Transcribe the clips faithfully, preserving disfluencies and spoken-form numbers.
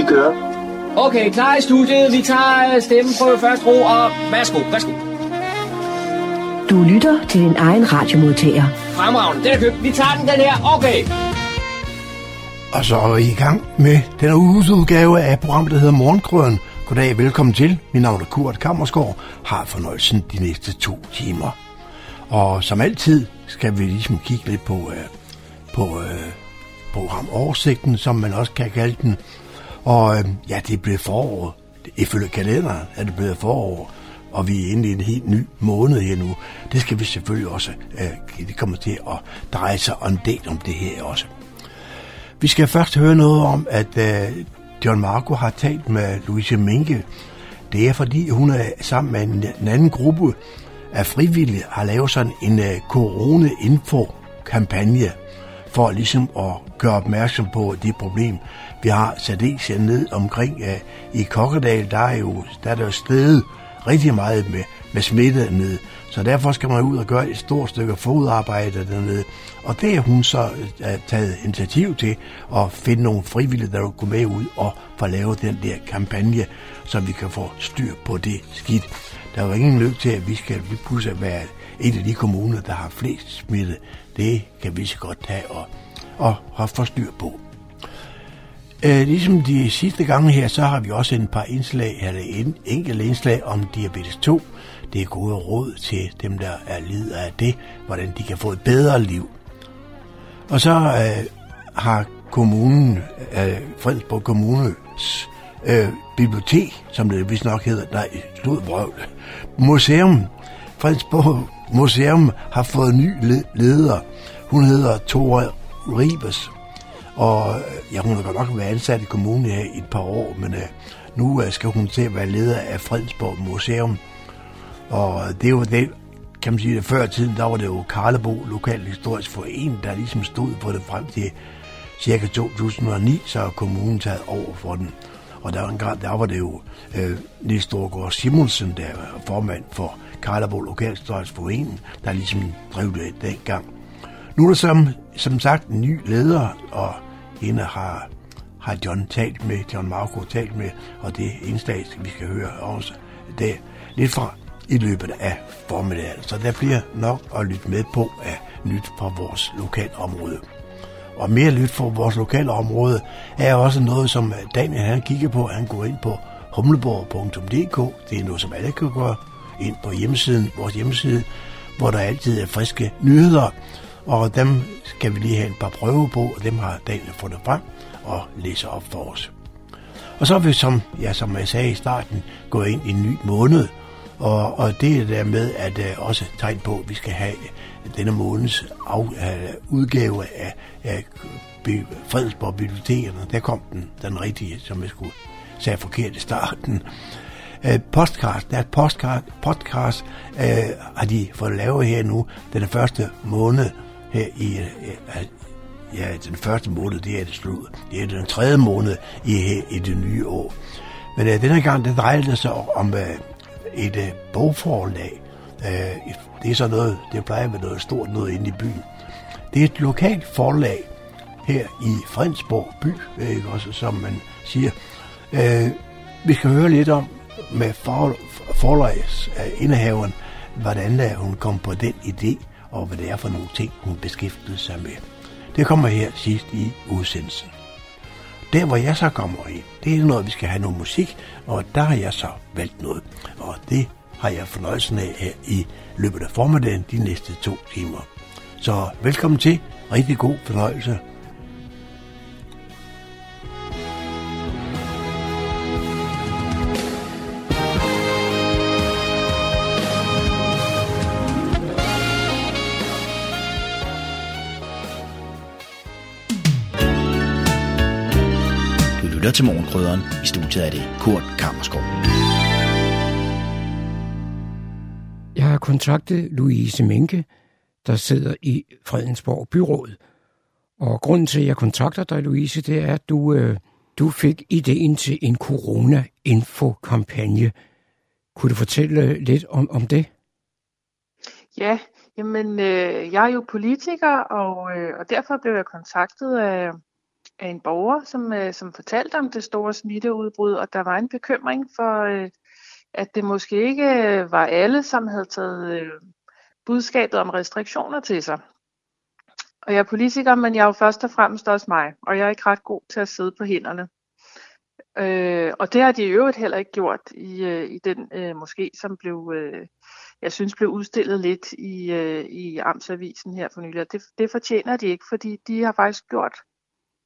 Vi kører. Okay, klar i studiet. Vi tager stemmen på første ro, og værsgo, værsgo. Du lytter til din egen radiomodtager. Fremragende, den er købt. Vi tager den, den her. Okay. Og så er I i gang med denne uges udgave af programmet, der hedder Morgengryden. Goddag, velkommen til. Mit navn er Kurt Kammersgaard. Har fornøjelsen de næste to timer. Og som altid skal vi ligesom kigge lidt på, øh, på øh, programoversigten, som man også kan kalde den. Og øh, ja, det er blevet forår. Ifølge kalenderen er det blevet forår. Og vi er inde i en helt ny måned her nu. Det skal vi selvfølgelig også, øh, det kommer til at dreje sig en del om det her også. Vi skal først høre noget om, at øh, John Marco har talt med Louise Mænke. Det er fordi, hun er sammen med en, en anden gruppe af frivillige har lavet sådan en uh, corona-info-kampagne for ligesom at gøre opmærksom på det problem. Vi har særdeles her ned omkring uh, i Kokkedal, der er, jo, der er der jo steget rigtig meget med, med smitte dernede. Så derfor skal man ud og gøre et stort stykke fodarbejde dernede. Og det har hun så uh, taget initiativ til at finde nogle frivillige, der vil gå med ud og få lavet den der kampagne, så vi kan få styr på det skidt. Der er jo ingen nødt til, at vi skal lige pludselig være en af de kommuner, der har flest smitte. Det kan vi så godt tage og, og, og få styr på. Øh, ligesom de sidste gange her, så har vi også en par indslag, eller en enkelt indslag om diabetes to. Det er gode råd til dem, der er lider af det, hvordan de kan få et bedre liv. Og så øh, har kommunen, øh, Fredensborg Kommunes øh, bibliotek, som det vist nok hedder, nej, slut brøvl. Museum, Fredensborg Museum, har fået ny leder. Hun hedder Tora Ribes, og ja, hun har godt nok været ansat i kommunen her i et par år, men uh, nu uh, skal hun til at være leder af Fredensborg Museum. Og det var det, kan man sige, at før tiden, der var det jo Karlebo Lokalhistorisk Forening, der ligesom stod på det frem til cirka to tusind og ni, så kommunen taget over for den. Og der var, en grad, der var det jo øh, Niels Storgaard Simonsen, der var formand for Karlebo Lokalhistorisk Forening, der ligesom drev det dengang. Nu er der som, som sagt en ny leder, og hende har, har John talt med, John Marco talt med, og det er indslag, vi skal høre også der, lidt fra i løbet af formiddagen. Så der bliver nok at lytte med på af nyt fra vores lokalområde. Og mere lyt for vores lokale område er også noget, som Daniel han kigger på. Han går ind på humleborg punktum d k. Det er noget, som alle kan gøre. Ind på hjemmesiden, vores hjemmeside, hvor der altid er friske nyheder. Og dem skal vi lige have en par prøver på, og dem har Daniel fundet frem og læser op for os. Og så er vi, som, ja, som jeg sagde i starten, gået ind i en ny måned. Og, og det er der med, at uh, også tegn på, at vi skal have uh, denne måneds af, uh, udgave af uh, Fredensborg Bibliotekerne. Der kom den, den rigtige, som jeg skulle sige forkert i starten. Uh, podcast, der er et podcast, podcast uh, har de fået lavet her nu. Den første måned her i... Uh, uh, ja, den første måned, det er det slut. Det er den tredje måned i, i det nye år. Men uh, denne gang, det drejer det sig om... Uh, et øh, bogforlag. Øh, det er så noget, det plejer at være noget stort noget inde i byen. Det er et lokalt forlag her i Fredensborg by, ikke også, som man siger. Øh, vi skal høre lidt om med for, forlagsindehaveren, hvordan hun kom på den idé, og hvad det er for nogle ting, hun beskæftigede sig med. Det kommer her sidst i udsendelsen. Der, hvor jeg så kommer ind, det er noget, vi skal have noget musik, og der har jeg så valgt noget. Og det har jeg fornøjelsen af her i løbet af formiddagen de næste to timer. Så velkommen til. Rigtig god fornøjelse. Lytter til Morgenkrydderen. I studiet er det Kurt Kammersgaard. Jeg har kontaktet Louise Mænke, der sidder i Fredensborg Byråd. Og grunden til, at jeg kontakter dig, Louise, det er, at du, øh, du fik ideen til en corona-info-kampagne. Kunne du fortælle lidt om, om det? Ja, jamen, øh, jeg er jo politiker, og, øh, og derfor blev jeg kontaktet af... af en borger, som, øh, som fortalte om det store smitteudbrud, og der var en bekymring for, øh, at det måske ikke var alle, som havde taget øh, budskabet om restriktioner til sig. Og jeg er politiker, men jeg er jo først og fremmest også mig, og jeg er ikke ret god til at sidde på hænderne. Øh, og det har de i øvrigt heller ikke gjort i, øh, i den øh, moské, som blev, øh, jeg synes blev udstillet lidt i, øh, i Amts Avisen her for nylig. Det, det fortjener de ikke, fordi de har faktisk gjort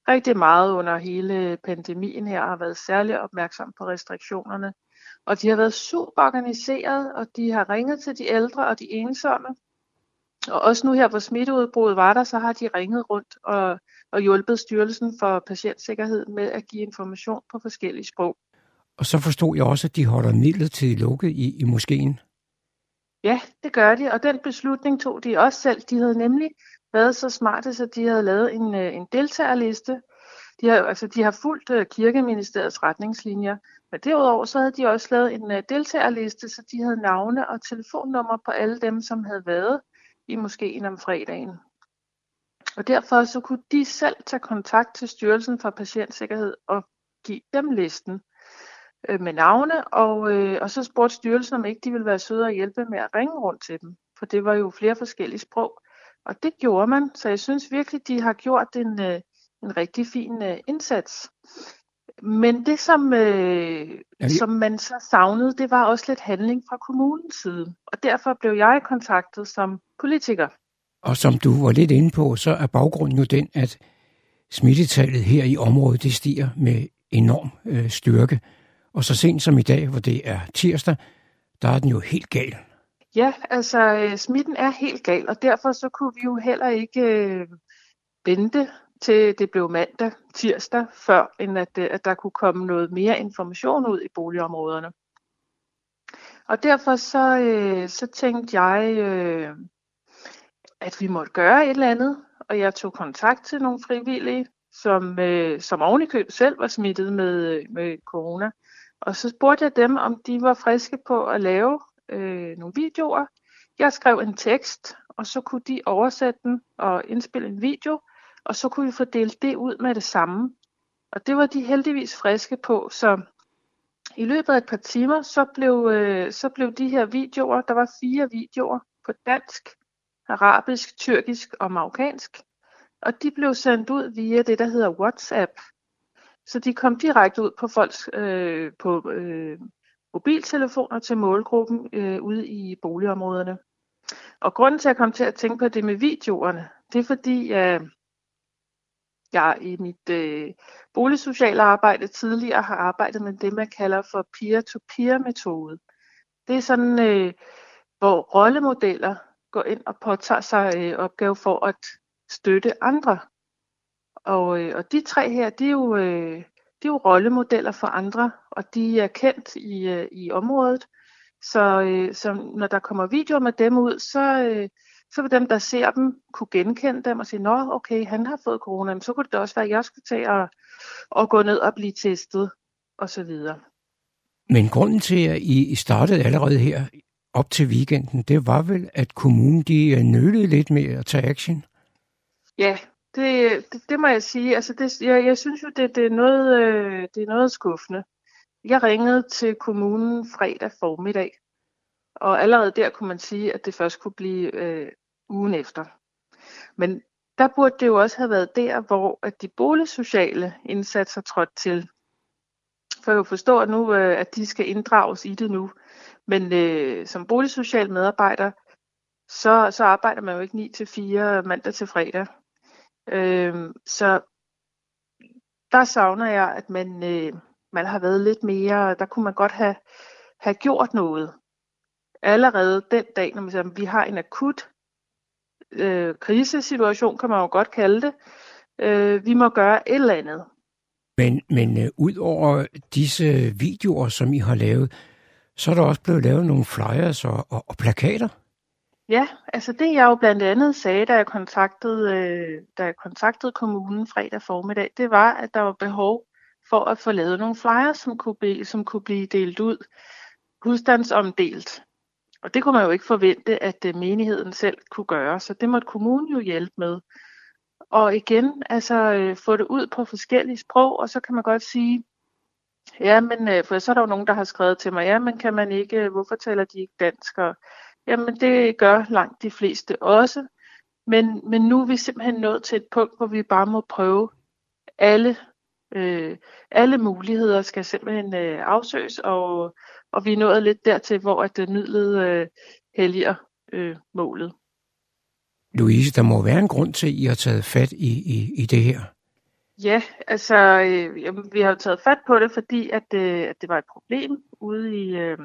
rigtig meget under hele pandemien her, og har været særlig opmærksom på restriktionerne. Og de har været super organiseret, og de har ringet til de ældre og de ensomme. Og også nu her, hvor smitteudbruddet var der, så har de ringet rundt og, og hjulpet Styrelsen for Patientsikkerhed med at give information på forskellige sprog. Og så forstod jeg også, at de holder midlertidigt lukket i, i moskeen. Ja, det gør de, og den beslutning tog de også selv. De havde nemlig været så smarte, så de havde lavet en, en deltagerliste. De har, altså, de har fulgt Kirkeministeriets retningslinjer, men derudover så havde de også lavet en deltagerliste, så de havde navne og telefonnummer på alle dem, som havde været i moskeen om fredagen. Og derfor så kunne de selv tage kontakt til Styrelsen for Patientsikkerhed og give dem listen øh, med navne, og, øh, og så spurgte styrelsen, om ikke de ville være søde og hjælpe med at ringe rundt til dem, for det var jo flere forskellige sprog, og det gjorde man, så jeg synes virkelig, de har gjort en, øh, en rigtig fin øh, indsats. Men det, som, øh, som man så savnede, det var også lidt handling fra kommunens side. Og derfor blev jeg kontaktet som politiker. Og som du var lidt inde på, så er baggrunden jo den, at smittetallet her i området, det stiger med enorm øh, styrke. Og så sent som i dag, hvor det er tirsdag, der er den jo helt gal. Ja, altså smitten er helt gal, og derfor så kunne vi jo heller ikke øh, vente til det blev mandag, tirsdag, før end at, at der kunne komme noget mere information ud i boligområderne. Og derfor så, øh, så tænkte jeg, øh, at vi måtte gøre et eller andet, og jeg tog kontakt til nogle frivillige, som, øh, som ovenikøb selv var smittet med, med corona. Og så spurgte jeg dem, om de var friske på at lave øh, nogle videoer. Jeg skrev en tekst, og så kunne de oversætte den og indspille en video, og så kunne vi få delt det ud med det samme. Og det var de heldigvis friske på, så i løbet af et par timer, så blev, øh, så blev de her videoer, der var fire videoer på dansk, arabisk, tyrkisk og marokkansk, og de blev sendt ud via det, der hedder WhatsApp. Så de kom direkte ud på folks øh, på, øh, mobiltelefoner til målgruppen øh, ude i boligområderne. Og grunden til, at jeg kom til at tænke på det med videoerne, det er fordi, øh, jeg i mit øh, boligsociale arbejde tidligere har arbejdet med det, man kalder for peer-to-peer-metode. Det er sådan, øh, hvor rollemodeller går ind og påtager sig øh, opgave for at støtte andre. Og, øh, og de tre her, de er, jo, øh, de er jo rollemodeller for andre, og de er kendt i, øh, i området. Så, øh, så når der kommer videoer med dem ud, så... Øh, Så vil dem, der ser dem, kunne genkende dem og sige, nå, okay, han har fået corona, men så kunne det også være, at jeg skulle til at, at gå ned og blive testet, osv. Men grunden til, at I startede allerede her op til weekenden, det var vel, at kommunen de nølede lidt med at tage action? Ja, det, det, det må jeg sige. Altså, det, jeg, jeg synes jo, det, det, er noget, øh, det er noget skuffende. Jeg ringede til kommunen fredag formiddag, og allerede der kunne man sige, at det først kunne blive... Øh, ugen efter. Men der burde det jo også have været der, hvor at de boligsociale indsatser trådte til. For jeg forstår nu, at de skal inddrages i det nu. Men øh, som boligsocial medarbejder, så, så arbejder man jo ikke ni til fire mandag til fredag. Øh, så der savner jeg, at man, øh, man har været lidt mere, der kunne man godt have, have gjort noget. Allerede den dag, når man siger, vi har en akut Øh, krisesituation, kan man jo godt kalde det. Øh, vi må gøre et eller andet. Men, men øh, ud over disse videoer, som I har lavet, så er der også blevet lavet nogle flyers og, og, og plakater. Ja, altså det jeg jo blandt andet sagde, da jeg kontaktede, øh, da jeg kontaktede kommunen fredag formiddag, det var, at der var behov for at få lavet nogle flyers, som kunne blive, som kunne blive delt ud, husstandsomdelt. Og det kunne man jo ikke forvente, at menigheden selv kunne gøre, så det måtte kommunen jo hjælpe med. Og igen, altså øh, få det ud på forskellige sprog, og så kan man godt sige, ja, men øh, for så er der jo nogen, der har skrevet til mig, ja, men kan man ikke, hvorfor taler de ikke dansk? Og, jamen det gør langt de fleste også, men, men nu er vi simpelthen nået til et punkt, hvor vi bare må prøve alle, øh, alle muligheder skal simpelthen øh, afsøges, og, og vi er nået lidt dertil, hvor at det midlet øh, helliger øh, målet. Louise, der må være en grund til, at I har taget fat i, i, i det her. Ja, altså øh, jamen, vi har jo taget fat på det, fordi at, øh, at det var et problem ude i, øh,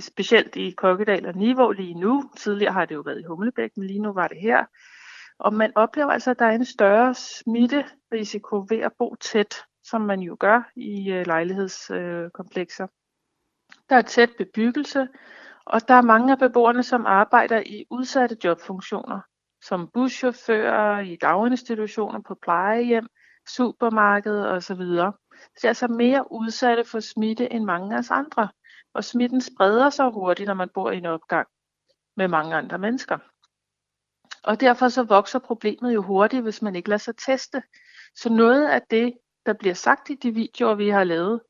specielt i Kokkedal og Nivå lige nu. Tidligere har det jo været i Humlebæk, men lige nu var det her. Og man oplever altså, at der er en større smitterisiko ved at bo tæt, som man jo gør i øh, lejlighedskomplekser. Øh, der er tæt bebyggelse. Og der er mange af beboerne, som arbejder i udsatte jobfunktioner, som buschauffører, i daginstitutioner, på plejehjem, supermarked osv. Så de er altså mere udsatte for smitte end mange af os andre. Og smitten spreder sig hurtigt, når man bor i en opgang med mange andre mennesker. Og derfor så vokser problemet jo hurtigt, hvis man ikke lader sig teste. Så noget af det, der bliver sagt i de videoer, vi har lavet,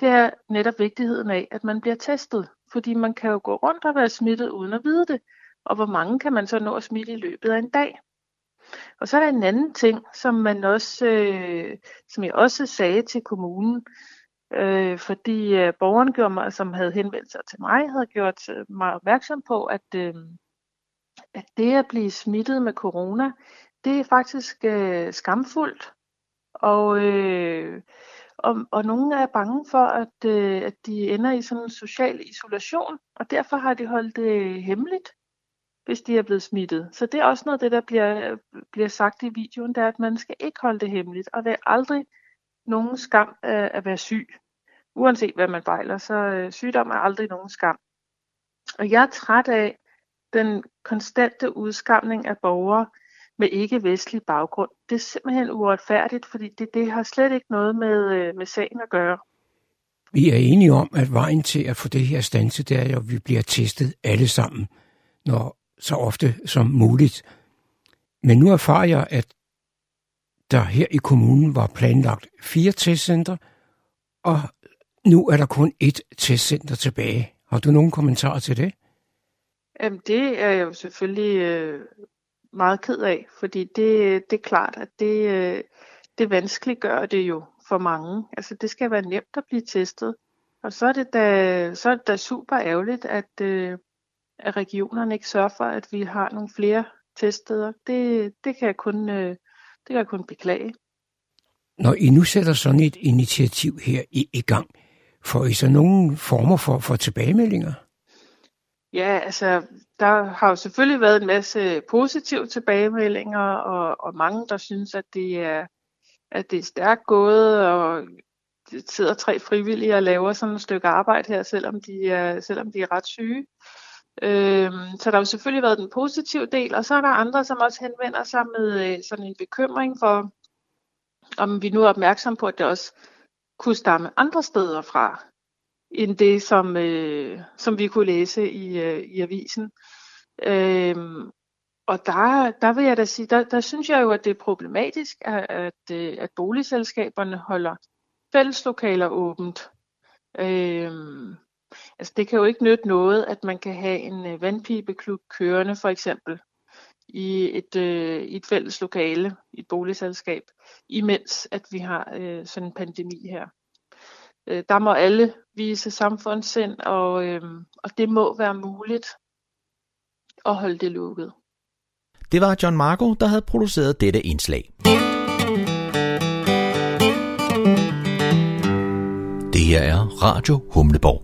det er netop vigtigheden af, at man bliver testet. Fordi man kan jo gå rundt og være smittet uden at vide det. Og hvor mange kan man så nå at smitte i løbet af en dag? Og så er der en anden ting, som, man også, øh, som jeg også sagde til kommunen. Øh, fordi øh, borgeren, gjorde mig, som havde henvendt sig til mig, havde gjort mig opmærksom på, at, øh, at det at blive smittet med corona, det er faktisk øh, skamfuldt. Og... Øh, Og, og nogle er bange for, at, øh, at de ender i sådan en social isolation, og derfor har de holdt det hemmeligt, hvis de er blevet smittet. Så det er også noget af det, der bliver, bliver sagt i videoen, det er, at man skal ikke holde det hemmeligt, og det er aldrig nogen skam øh, at være syg. Uanset hvad man fejler, så øh, sygdom er aldrig nogen skam. Og jeg er træt af den konstante udskamning af borgere med ikke-vestlig baggrund. Det er simpelthen uretfærdigt, fordi det, det har slet ikke noget med, med sagen at gøre. Vi er enige om, at vejen til at få det her standset, det er jo, at vi bliver testet alle sammen, når så ofte som muligt. Men nu erfarer jeg, at der her i kommunen var planlagt fire testcenter, og nu er der kun ét testcenter tilbage. Har du nogen kommentarer til det? Jamen, det er jo selvfølgelig... Øh... meget ked af, fordi det, det er klart, at det, det vanskeliggør det jo for mange. Altså det skal være nemt at blive testet, og så er det da, så er det da super ærgerligt, at, at regionerne ikke sørger for, at vi har nogle flere teststeder. Det, det, kan jeg kun, det kan jeg kun beklage. Når I nu sætter sådan et initiativ her i, i gang, får I så nogle former for, for tilbagemeldinger? Ja, altså der har jo selvfølgelig været en masse positive tilbagemeldinger, og, og mange, der synes, at det er, at det er stærkt gået, og det sidder tre frivillige og laver sådan et stykke arbejde her, selvom de er, selvom de er ret syge. Øhm, så der har jo selvfølgelig været den positive del, og så er der andre, som også henvender sig med sådan en bekymring for, om vi nu er opmærksomme på, at det også kunne stamme andre steder fra end det, som, øh, som vi kunne læse i, øh, i avisen. Øhm, og der, der vil jeg da sige, der, der synes jeg jo, at det er problematisk, at, at, at boligselskaberne holder fælleslokaler åbent. Øhm, altså det kan jo ikke nytte noget, at man kan have en vandpibeklub kørende, for eksempel, i et, øh, i et fælleslokale, i et boligselskab, imens at vi har øh, sådan en pandemi her. Der må alle vise samfundssind, og, øhm, og det må være muligt at holde det lukket. Det var John Marco, der havde produceret dette indslag. Det her er Radio Humleborg.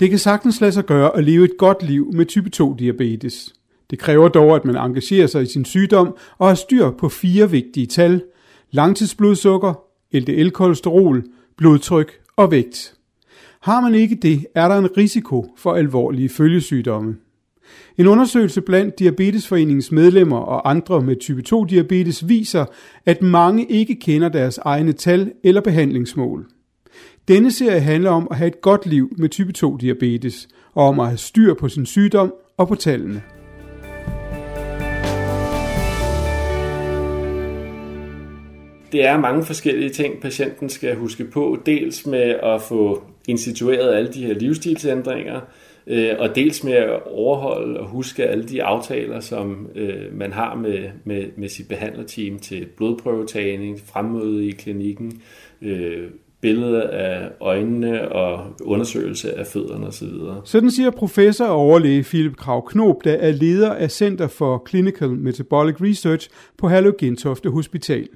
Det kan sagtens lade sig gøre at leve et godt liv med type to diabetes. Det kræver dog, at man engagerer sig i sin sygdom og har styr på fire vigtige tal: langtidsblodsukker, L D L-kolesterol, blodtryk og vægt. Har man ikke det, er der en risiko for alvorlige følgesygdomme. En undersøgelse blandt Diabetesforeningens medlemmer og andre med type to diabetes viser, at mange ikke kender deres egne tal eller behandlingsmål. Denne serie handler om at have et godt liv med type to-diabetes, og om at have styr på sin sygdom og på tallene. Det er mange forskellige ting, patienten skal huske på, dels med at få institueret alle de her livsstilsændringer, og dels med at overholde og huske alle de aftaler, som man har med, med, med sit behandlerteam til blodprøvetagning, fremmøde i klinikken, billeder af øjnene og undersøgelse af fødderne osv. Sådan siger professor og overlæge Filip Krag Knop, der er leder af Center for Clinical Metabolic Research på Herlev Gentofte Hospital.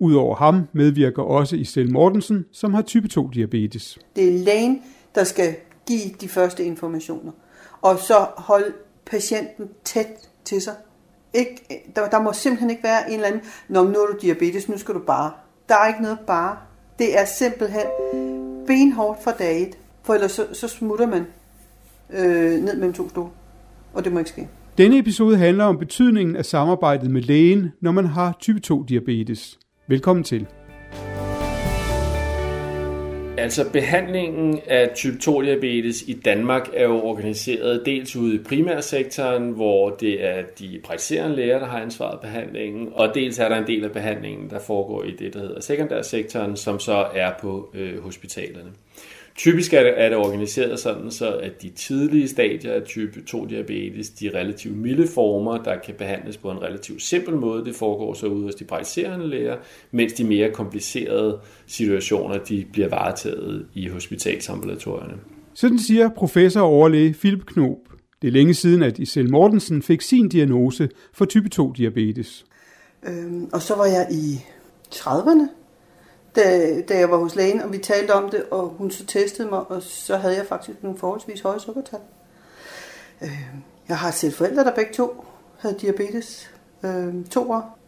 Udover ham medvirker også Isel Mortensen, som har type to-diabetes. Det er lægen, der skal give de første informationer, og så holde patienten tæt til sig. Ikke, der, der må simpelthen ikke være en eller anden, når nu er du diabetes, nu skal du bare. Der er ikke noget bare. Det er simpelthen benhårdt fra dag et, for ellers så, så smutter man øh, ned mellem to stole, og det må ikke ske. Denne episode handler om betydningen af samarbejdet med lægen, når man har type to-diabetes. Velkommen til. Altså behandlingen af type to-diabetes i Danmark er jo organiseret dels ude i primærsektoren, hvor det er de praktiserende læger, der har ansvaret for behandlingen, og dels er der en del af behandlingen, der foregår i det, der hedder sekundærsektoren, som så er på øh, hospitalerne. Typisk er det, er det organiseret sådan, så at de tidlige stadier af type to-diabetes, de relativt milde former, der kan behandles på en relativt simpel måde, det foregår så ude hos de praktiserende læger, mens de mere komplicerede situationer, de bliver varetaget i hospitalsambulatorierne. Sådan siger professor og overlæge Filip Knop. Det er længe siden, at Isel Mortensen fik sin diagnose for type to-diabetes. Øhm, og så var jeg i trediverne. Da, da jeg var hos lægen, og vi talte om det, og hun så testede mig, og så havde jeg faktisk nogle forholdsvis høje sukkertal. Øh, jeg har selv forældre, der begge to havde diabetes øh, to år,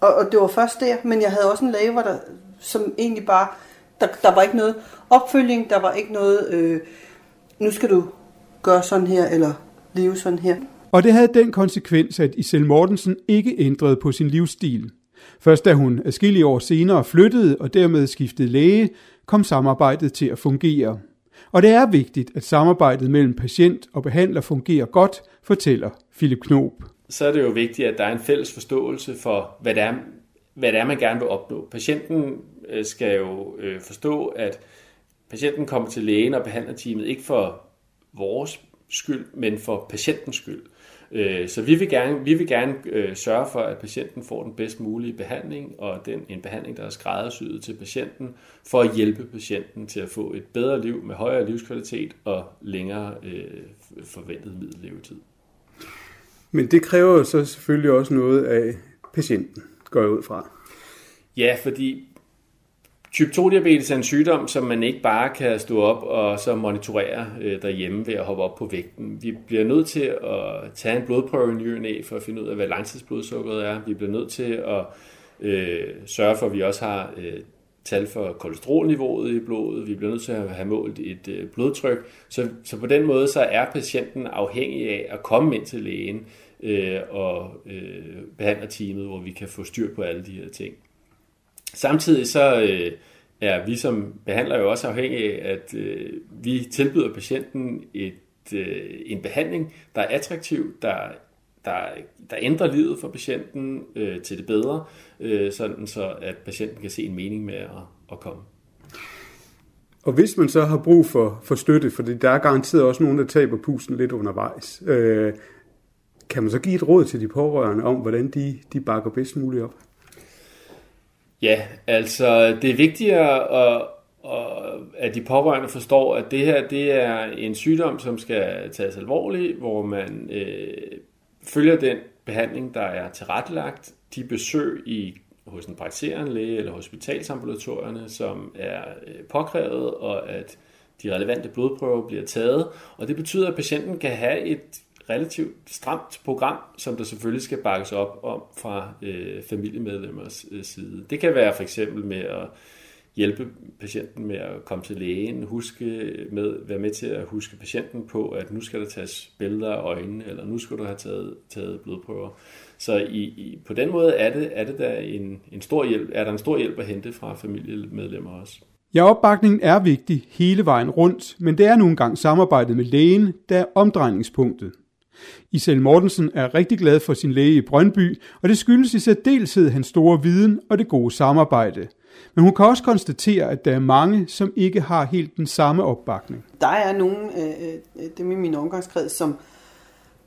og, og det var først der, men jeg havde også en læge, hvor der, som egentlig bare, der, der var ikke noget opfølging, der var ikke noget, øh, nu skal du gøre sådan her, eller leve sådan her. Og det havde den konsekvens, at Isel Mortensen ikke ændrede på sin livsstil. Først da hun adskillige år senere flyttede og dermed skiftede læge, kom samarbejdet til at fungere. Og det er vigtigt, at samarbejdet mellem patient og behandler fungerer godt, fortæller Filip Knop. Så er det jo vigtigt, at der er en fælles forståelse for, hvad det er, hvad det er man gerne vil opnå. Patienten skal jo forstå, at patienten kommer til lægen og behandlerteamet ikke for vores skyld, men for patientens skyld. Så vi vil gerne, vi vil gerne øh, sørge for, at patienten får den bedst mulige behandling, og den, en behandling, der er skræddersyet til patienten, for at hjælpe patienten til at få et bedre liv med højere livskvalitet og længere øh, forventet middellevetid. Men det kræver så selvfølgelig også noget af patienten, går jeg ud fra. Ja, fordi type to-diabetes er en sygdom, som man ikke bare kan stå op og så monitorere derhjemme ved at hoppe op på vægten. Vi bliver nødt til at tage en blodprøve i ny og næ for at finde ud af, hvad langtidsblodsukkeret er. Vi bliver nødt til at øh, sørge for, at vi også har øh, tal for kolesterolniveauet i blodet. Vi bliver nødt til at have målt et øh, blodtryk. Så, så på den måde så er patienten afhængig af at komme ind til lægen øh, og øh, behandlerteamet, hvor vi kan få styr på alle de her ting. Samtidig så øh, er vi som behandler jo også afhængige af, at øh, vi tilbyder patienten et, øh, en behandling, der er attraktiv, der, der, der ændrer livet for patienten øh, til det bedre, øh, sådan så at patienten kan se en mening med at, at komme. Og hvis man så har brug for, for støtte, for der er garanteret også nogen, der taber pusten lidt undervejs, øh, kan man så give et råd til de pårørende om, hvordan de, de bakker bedst muligt op? Ja, altså det er vigtigere, at, at de pårørende forstår, at det her det er en sygdom, som skal tages alvorligt, hvor man øh, følger den behandling, der er tilrettelagt, de besøg i, hos en praktiserende læge eller hospitalsambulatorierne, som er påkrævet, og at de relevante blodprøver bliver taget. Og det betyder, at patienten kan have et relativt stramt program, som der selvfølgelig skal bakkes op om fra øh, familiemedlemmers øh, side. Det kan være for eksempel med at hjælpe patienten med at komme til lægen, huske med, være med til at huske patienten på, at nu skal der tages billeder af øjnene, eller nu skal du have taget, taget blodprøver. Så i, i, på den måde er det, er det der en, en stor hjælp, er der en stor hjælp at hente fra familiemedlemmer også. Ja, opbakningen er vigtig hele vejen rundt, men det er nu engang samarbejdet med lægen, der er omdrejningspunktet. Isel Mortensen er rigtig glad for sin læge i Brøndby, og det skyldes i særdeleshed hans store viden og det gode samarbejde. Men hun kan også konstatere, at der er mange, som ikke har helt den samme opbakning. Der er nogen, øh, dem i min omgangskreds, som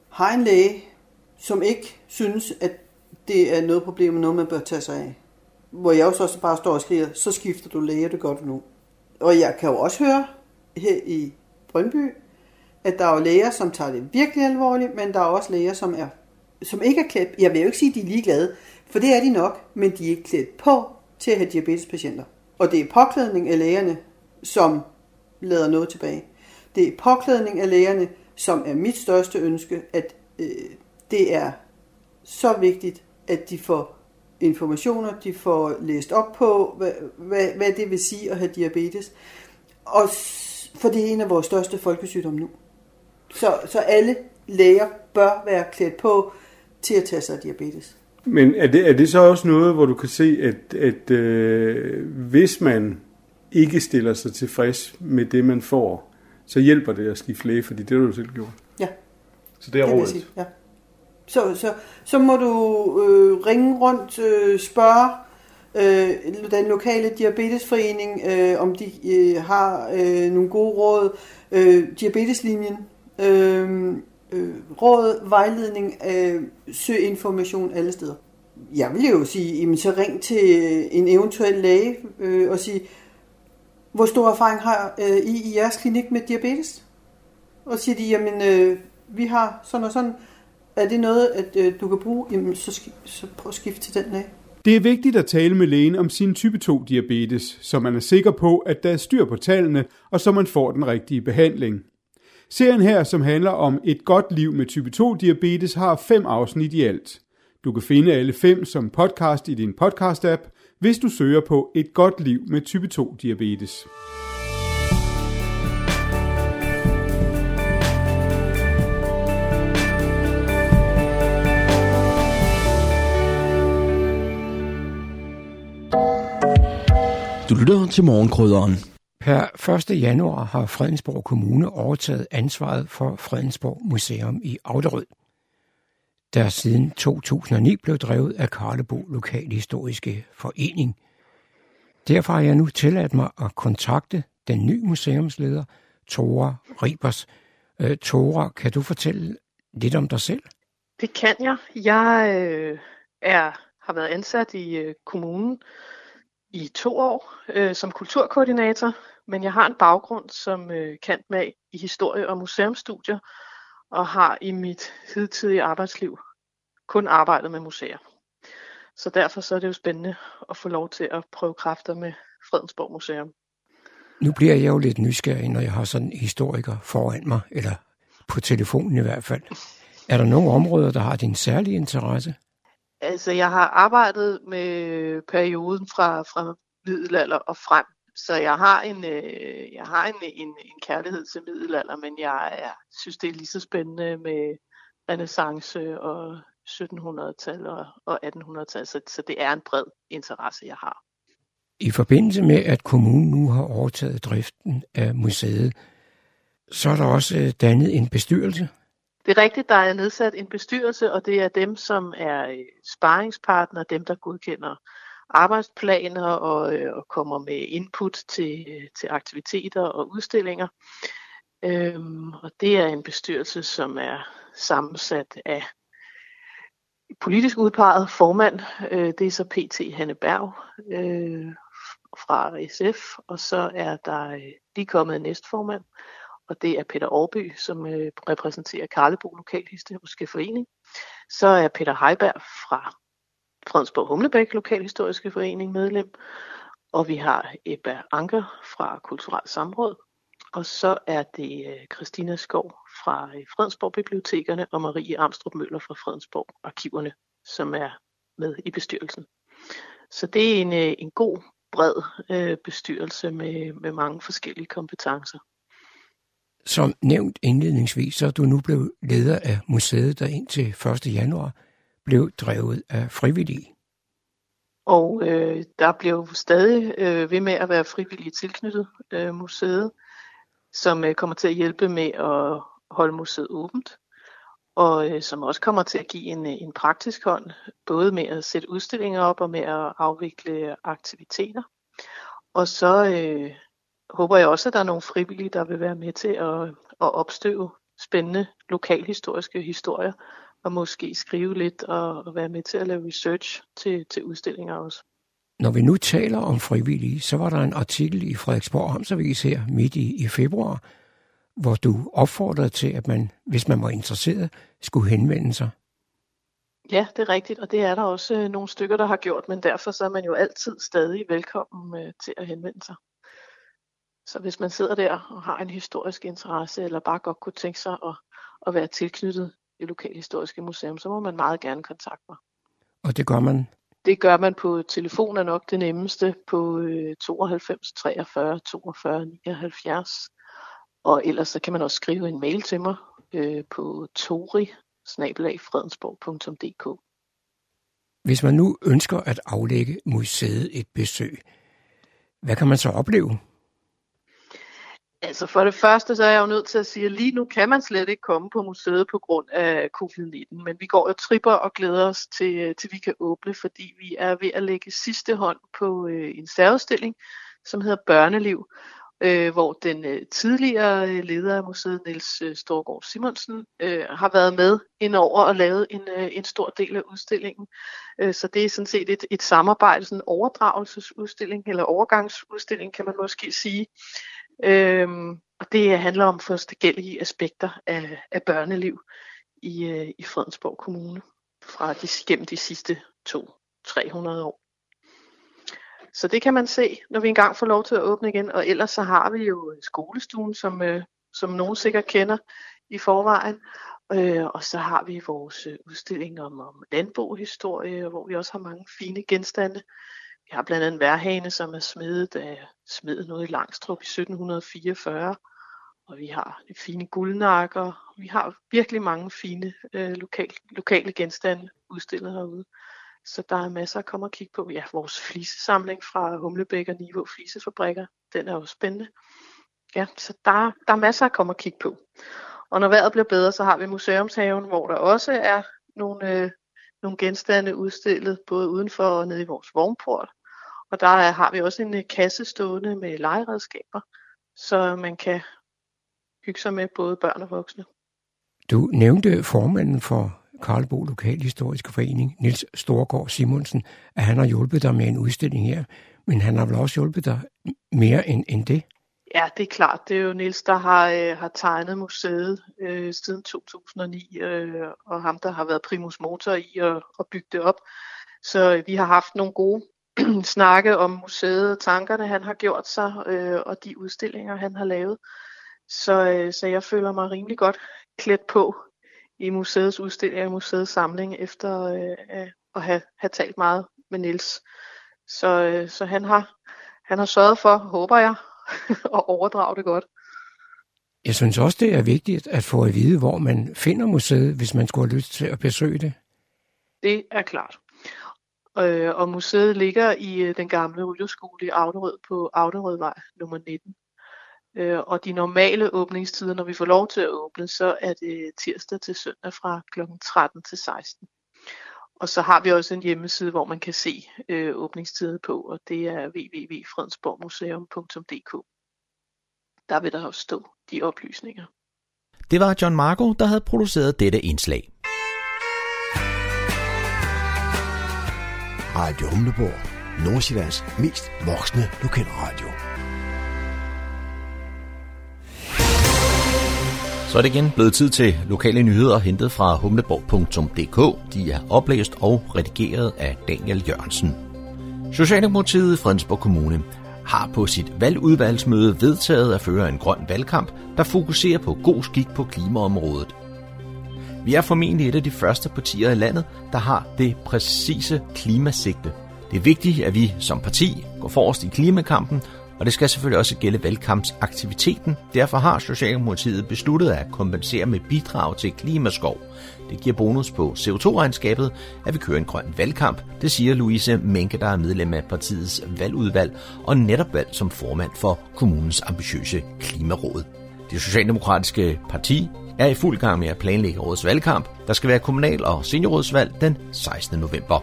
har en læge, som ikke synes, at det er noget problem med noget, man bør tage sig af. Hvor jeg også bare står og skriver, så skifter du læge, det gør du nu. Og jeg kan jo også høre her i Brøndby, at der er jo læger, som tager det virkelig alvorligt, men der er også læger, som, er, som ikke er klædt. Jeg vil jo ikke sige, at de er ligeglade, for det er de nok, men de er ikke klædt på til at have diabetespatienter. Og det er påklædning af lægerne, som lader noget tilbage. Det er påklædning af lægerne, som er mit største ønske, at øh, det er så vigtigt, at de får informationer, de får læst op på, hvad, hvad, hvad det vil sige at have diabetes. Og for det er en af vores største folkesygdomme nu. Så, så alle læger bør være klædt på til at tage sig af diabetes. Men er det, er det så også noget, hvor du kan se, at, at øh, hvis man ikke stiller sig tilfreds med det, man får, så hjælper det at skifte læge, fordi det har du selv gjort? Ja. Så det er rådet? Sige, ja. Så, så, så må du øh, ringe rundt, øh, spørge øh, den lokale diabetesforening, øh, om de øh, har øh, nogle gode råd, øh, diabeteslinjen, øh, øh, råd, vejledning, øh, søg information alle steder. Jeg vil jo sige, jamen, så ring til en eventuel læge øh, og sige, hvor stor erfaring har øh, I i jeres klinik med diabetes? Og siger de, jamen øh, vi har sådan og sådan. Er det noget, at øh, du kan bruge, jamen, så, sk- så prøv at skifte til den læge. Det er vigtigt at tale med lægen om sin type to diabetes, så man er sikker på, at der er styr på tallene, og så man får den rigtige behandling. Serien her, som handler om et godt liv med type to diabetes, har fem afsnit i alt. Du kan finde alle fem som podcast i din podcast-app, hvis du søger på et godt liv med type to diabetes. Du lytter til Morgenkrydderen. Per første januar har Fredensborg Kommune overtaget ansvaret for Fredensborg Museum i Auderød, der siden to tusind og ni blev drevet af Karlebo Lokalhistoriske Forening. Derfor har jeg nu tilladt mig at kontakte den nye museumsleder, Tora Ribes. Øh, Tora, kan du fortælle lidt om dig selv? Det kan jeg. Jeg øh, er, har været ansat i øh, kommunen i to år øh, som kulturkoordinator, men jeg har en baggrund som øh, kendt med i historie- og museumstudier, og har i mit hidtidige arbejdsliv kun arbejdet med museer. Så derfor så er det jo spændende at få lov til at prøve kræfter med Fredensborg Museum. Nu bliver jeg jo lidt nysgerrig, når jeg har sådan en historiker foran mig, eller på telefonen i hvert fald. Er der nogle områder, der har din særlige interesse? Altså, jeg har arbejdet med perioden fra, fra middelalder og frem, så jeg har, en, øh, jeg har en, en, en kærlighed til middelalder, men jeg, jeg synes, det er lige så spændende med renæssance og sytten hundrede-tal og, og atten hundrede-tal, så, så det er en bred interesse, jeg har. I forbindelse med, at kommunen nu har overtaget driften af museet, så er der også dannet en bestyrelse. Det er rigtigt, der er nedsat en bestyrelse, og det er dem, som er sparringspartner, dem, der godkender arbejdsplaner og, og kommer med input til, til aktiviteter og udstillinger. Øhm, og det er en bestyrelse, som er sammensat af politisk udpeget formand. Øh, det er så P T Hanne Berg øh, fra S F, og så er der lige kommet en næstformand. Og det er Peter Aarby, som øh, repræsenterer Karlebo Lokalhistoriske Forening. Så er Peter Heiberg fra Fredensborg Humleborg Lokalhistoriske Forening medlem. Og vi har Ebba Anker fra Kulturelt Samråd. Og så er det øh, Christina Skov fra øh, Fredensborg Bibliotekerne og Marie Amstrup Møller fra Fredensborg Arkiverne, som er med i bestyrelsen. Så det er en, øh, en god, bred øh, bestyrelse med, med mange forskellige kompetencer. Som nævnt indledningsvis, så er du nu blevet leder af museet, der indtil første januar blev drevet af frivillige. Og øh, der blev stadig øh, ved med at være frivillige tilknyttet øh, museet, som øh, kommer til at hjælpe med at holde museet åbent, og øh, som også kommer til at give en, en praktisk hånd, både med at sætte udstillinger op og med at afvikle aktiviteter. Og så øh, håber jeg også, at der er nogle frivillige, der vil være med til at, at opstøve spændende lokalhistoriske historier, og måske skrive lidt og, og være med til at lave research til, til udstillinger også. Når vi nu taler om frivillige, så var der en artikel i Frederiksborg Amts Avis her midt i, i februar, hvor du opfordrede til, at man, hvis man var interesseret, skulle henvende sig. Ja, det er rigtigt, og det er der også nogle stykker, der har gjort, men derfor så er man jo altid stadig velkommen øh, til at henvende sig. Så hvis man sidder der og har en historisk interesse, eller bare godt kunne tænke sig at, at være tilknyttet det lokalhistoriske museum, så må man meget gerne kontakte mig. Og det gør man? Det gør man på telefon, er nok det nemmeste, på tooghalvfems treogfyrre toogfyrre nioghalvfjerds. Og ellers så kan man også skrive en mail til mig øh, på tori bindestreg fredensborg punktum d k. Hvis man nu ønsker at aflægge museet et besøg, hvad kan man så opleve? Altså for det første, så er jeg jo nødt til at sige, at lige nu kan man slet ikke komme på museet på grund af covid nitten, men vi går og tripper og glæder os til, til vi kan åbne, fordi vi er ved at lægge sidste hånd på en særudstilling, som hedder Børneliv, hvor den tidligere leder af museet, Niels Storgaard Simonsen, har været med indover og lavet en, en stor del af udstillingen. Så det er sådan set et, et samarbejde, sådan en overdragelsesudstilling eller overgangsudstilling, kan man måske sige. Øhm, og det handler om forskellige aspekter af, af børneliv i, øh, i Fredensborg Kommune fra de, gennem de sidste to til tre hundrede år. Så det kan man se, når vi engang får lov til at åbne igen. Og ellers så har vi jo skolestuen, som, øh, som nogen sikkert kender i forvejen. Øh, og så har vi vores udstilling om, om landbohistorie, hvor vi også har mange fine genstande. Vi har blandt andet en vejrhane, som er smedet af smedet noget i Langstrup i sytten fireogfyrre. Og vi har de fine guldnakker. Vi har virkelig mange fine øh, lokale, lokale genstande udstillet herude. Så der er masser at komme og kigge på. Ja, vores flisesamling fra Humleborg og Niveau Flisefabrikker, den er jo spændende. Ja, så der, der er masser at komme og kigge på. Og når vejret bliver bedre, så har vi Museumshaven, hvor der også er nogle, øh, nogle genstande udstillet, både udenfor og nede i vores vognport. Og der har vi også en kasse stående med legeredskaber, så man kan hygge sig med både børn og voksne. Du nævnte formanden for Karlebo Lokalhistorisk Forening, Niels Storgaard Simonsen, at han har hjulpet dig med en udstilling her, men han har vel også hjulpet dig mere end, end det? Ja, det er klart. Det er jo Niels, der har, øh, har tegnet museet øh, siden to tusind og ni, øh, og ham, der har været primus motor i at, at bygge det op. Så øh, vi har haft nogle gode snakke om museet og tankerne, han har gjort sig, øh, og de udstillinger, han har lavet. Så, øh, så jeg føler mig rimelig godt klædt på i museets udstilling og museets samling, efter øh, øh, at have, have talt meget med Niels. Så, øh, så han, har, han har sørget for, håber jeg, og overdrage det godt. Jeg synes også, det er vigtigt at få at vide, hvor man finder museet, hvis man skulle have lyst til at besøge det. Det er klart. Og museet ligger i den gamle rytterskole i Auderød på Auderødvej nummer nitten. Og de normale åbningstider, når vi får lov til at åbne, så er det tirsdag til søndag fra klokken tretten til seksten. Og så har vi også en hjemmeside, hvor man kan se øh, åbningstider på, og det er w w w punktum fredensborg museum punktum d k. Der vil der også stå de oplysninger. Det var John Marco, der havde produceret dette indslag. Radio Humleborg, Nordsjællands mest voksne lokalradio. Så er det igen blevet tid til lokale nyheder hentet fra humleborg punktum d k. De er oplæst og redigeret af Daniel Jørgensen. Socialdemokratiet i Fredensborg Kommune har på sit valgudvalgsmøde vedtaget at føre en grøn valgkamp, der fokuserer på god skik på klimaområdet. Vi er formentlig et af de første partier i landet, der har det præcise klimasigte. Det er vigtigt, at vi som parti går forrest i klimakampen og det skal selvfølgelig også gælde valgkampsaktiviteten. Derfor har Socialdemokratiet besluttet at kompensere med bidrag til klimaskov. Det giver bonus på C O to-regnskabet, at vi kører en grøn valgkamp. Det siger Louise Mænke, der er medlem af partiets valgudvalg og netop valgt som formand for kommunens ambitiøse klimaråd. Det socialdemokratiske parti er i fuld gang med at planlægge årets valgkamp. Der skal være kommunal- og seniorrådsvalg den sekstende november.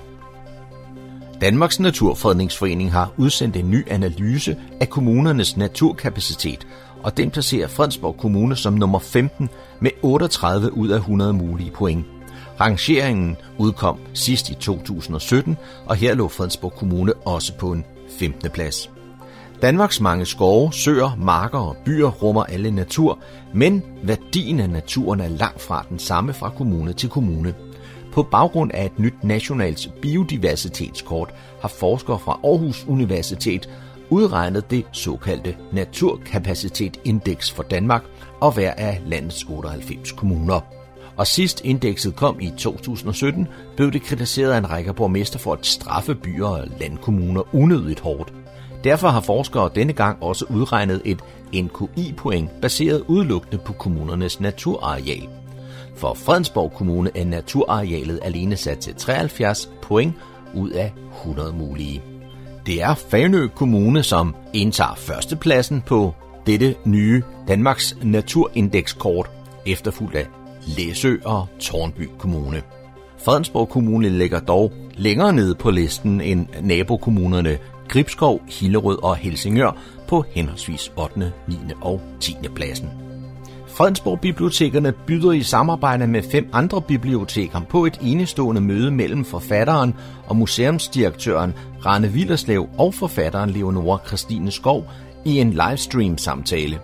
Danmarks Naturfredningsforening har udsendt en ny analyse af kommunernes naturkapacitet, og den placerer Fredensborg Kommune som nummer femten med otteogtredive ud af hundrede mulige point. Rangeringen udkom sidst i to tusind og sytten, og her lå Fredensborg Kommune også på en femtende plads. Danmarks mange skove, søer, marker og byer rummer alle natur, men værdien af naturen er langt fra den samme fra kommune til kommune. På baggrund af et nyt nationalt biodiversitetskort har forskere fra Aarhus Universitet udregnet det såkaldte naturkapacitetsindeks for Danmark og hver af landets otteoghalvfems kommuner. Og sidst indekset kom i to tusind og sytten, blev det kritiseret af en række borgmester for at straffe byer og landkommuner unødigt hårdt. Derfor har forskere denne gang også udregnet et N K I-point baseret udelukkende på kommunernes naturareal. For Fredensborg Kommune er naturarealet alene sat til treoghalvfjerds point ud af hundrede mulige. Det er Fanø Kommune, som indtager førstepladsen på dette nye Danmarks naturindekskort, efterfulgt af Læsø og Tårnby Kommune. Fredensborg Kommune ligger dog længere nede på listen end nabokommunerne Gribskov, Hillerød og Helsingør på henholdsvis ottende, niende og tiende pladsen. Fredensborg Bibliotekerne byder i samarbejde med fem andre biblioteker på et enestående møde mellem forfatteren og museumsdirektøren René Villerslev og forfatteren Leonora Christina Skov i en livestream-samtale.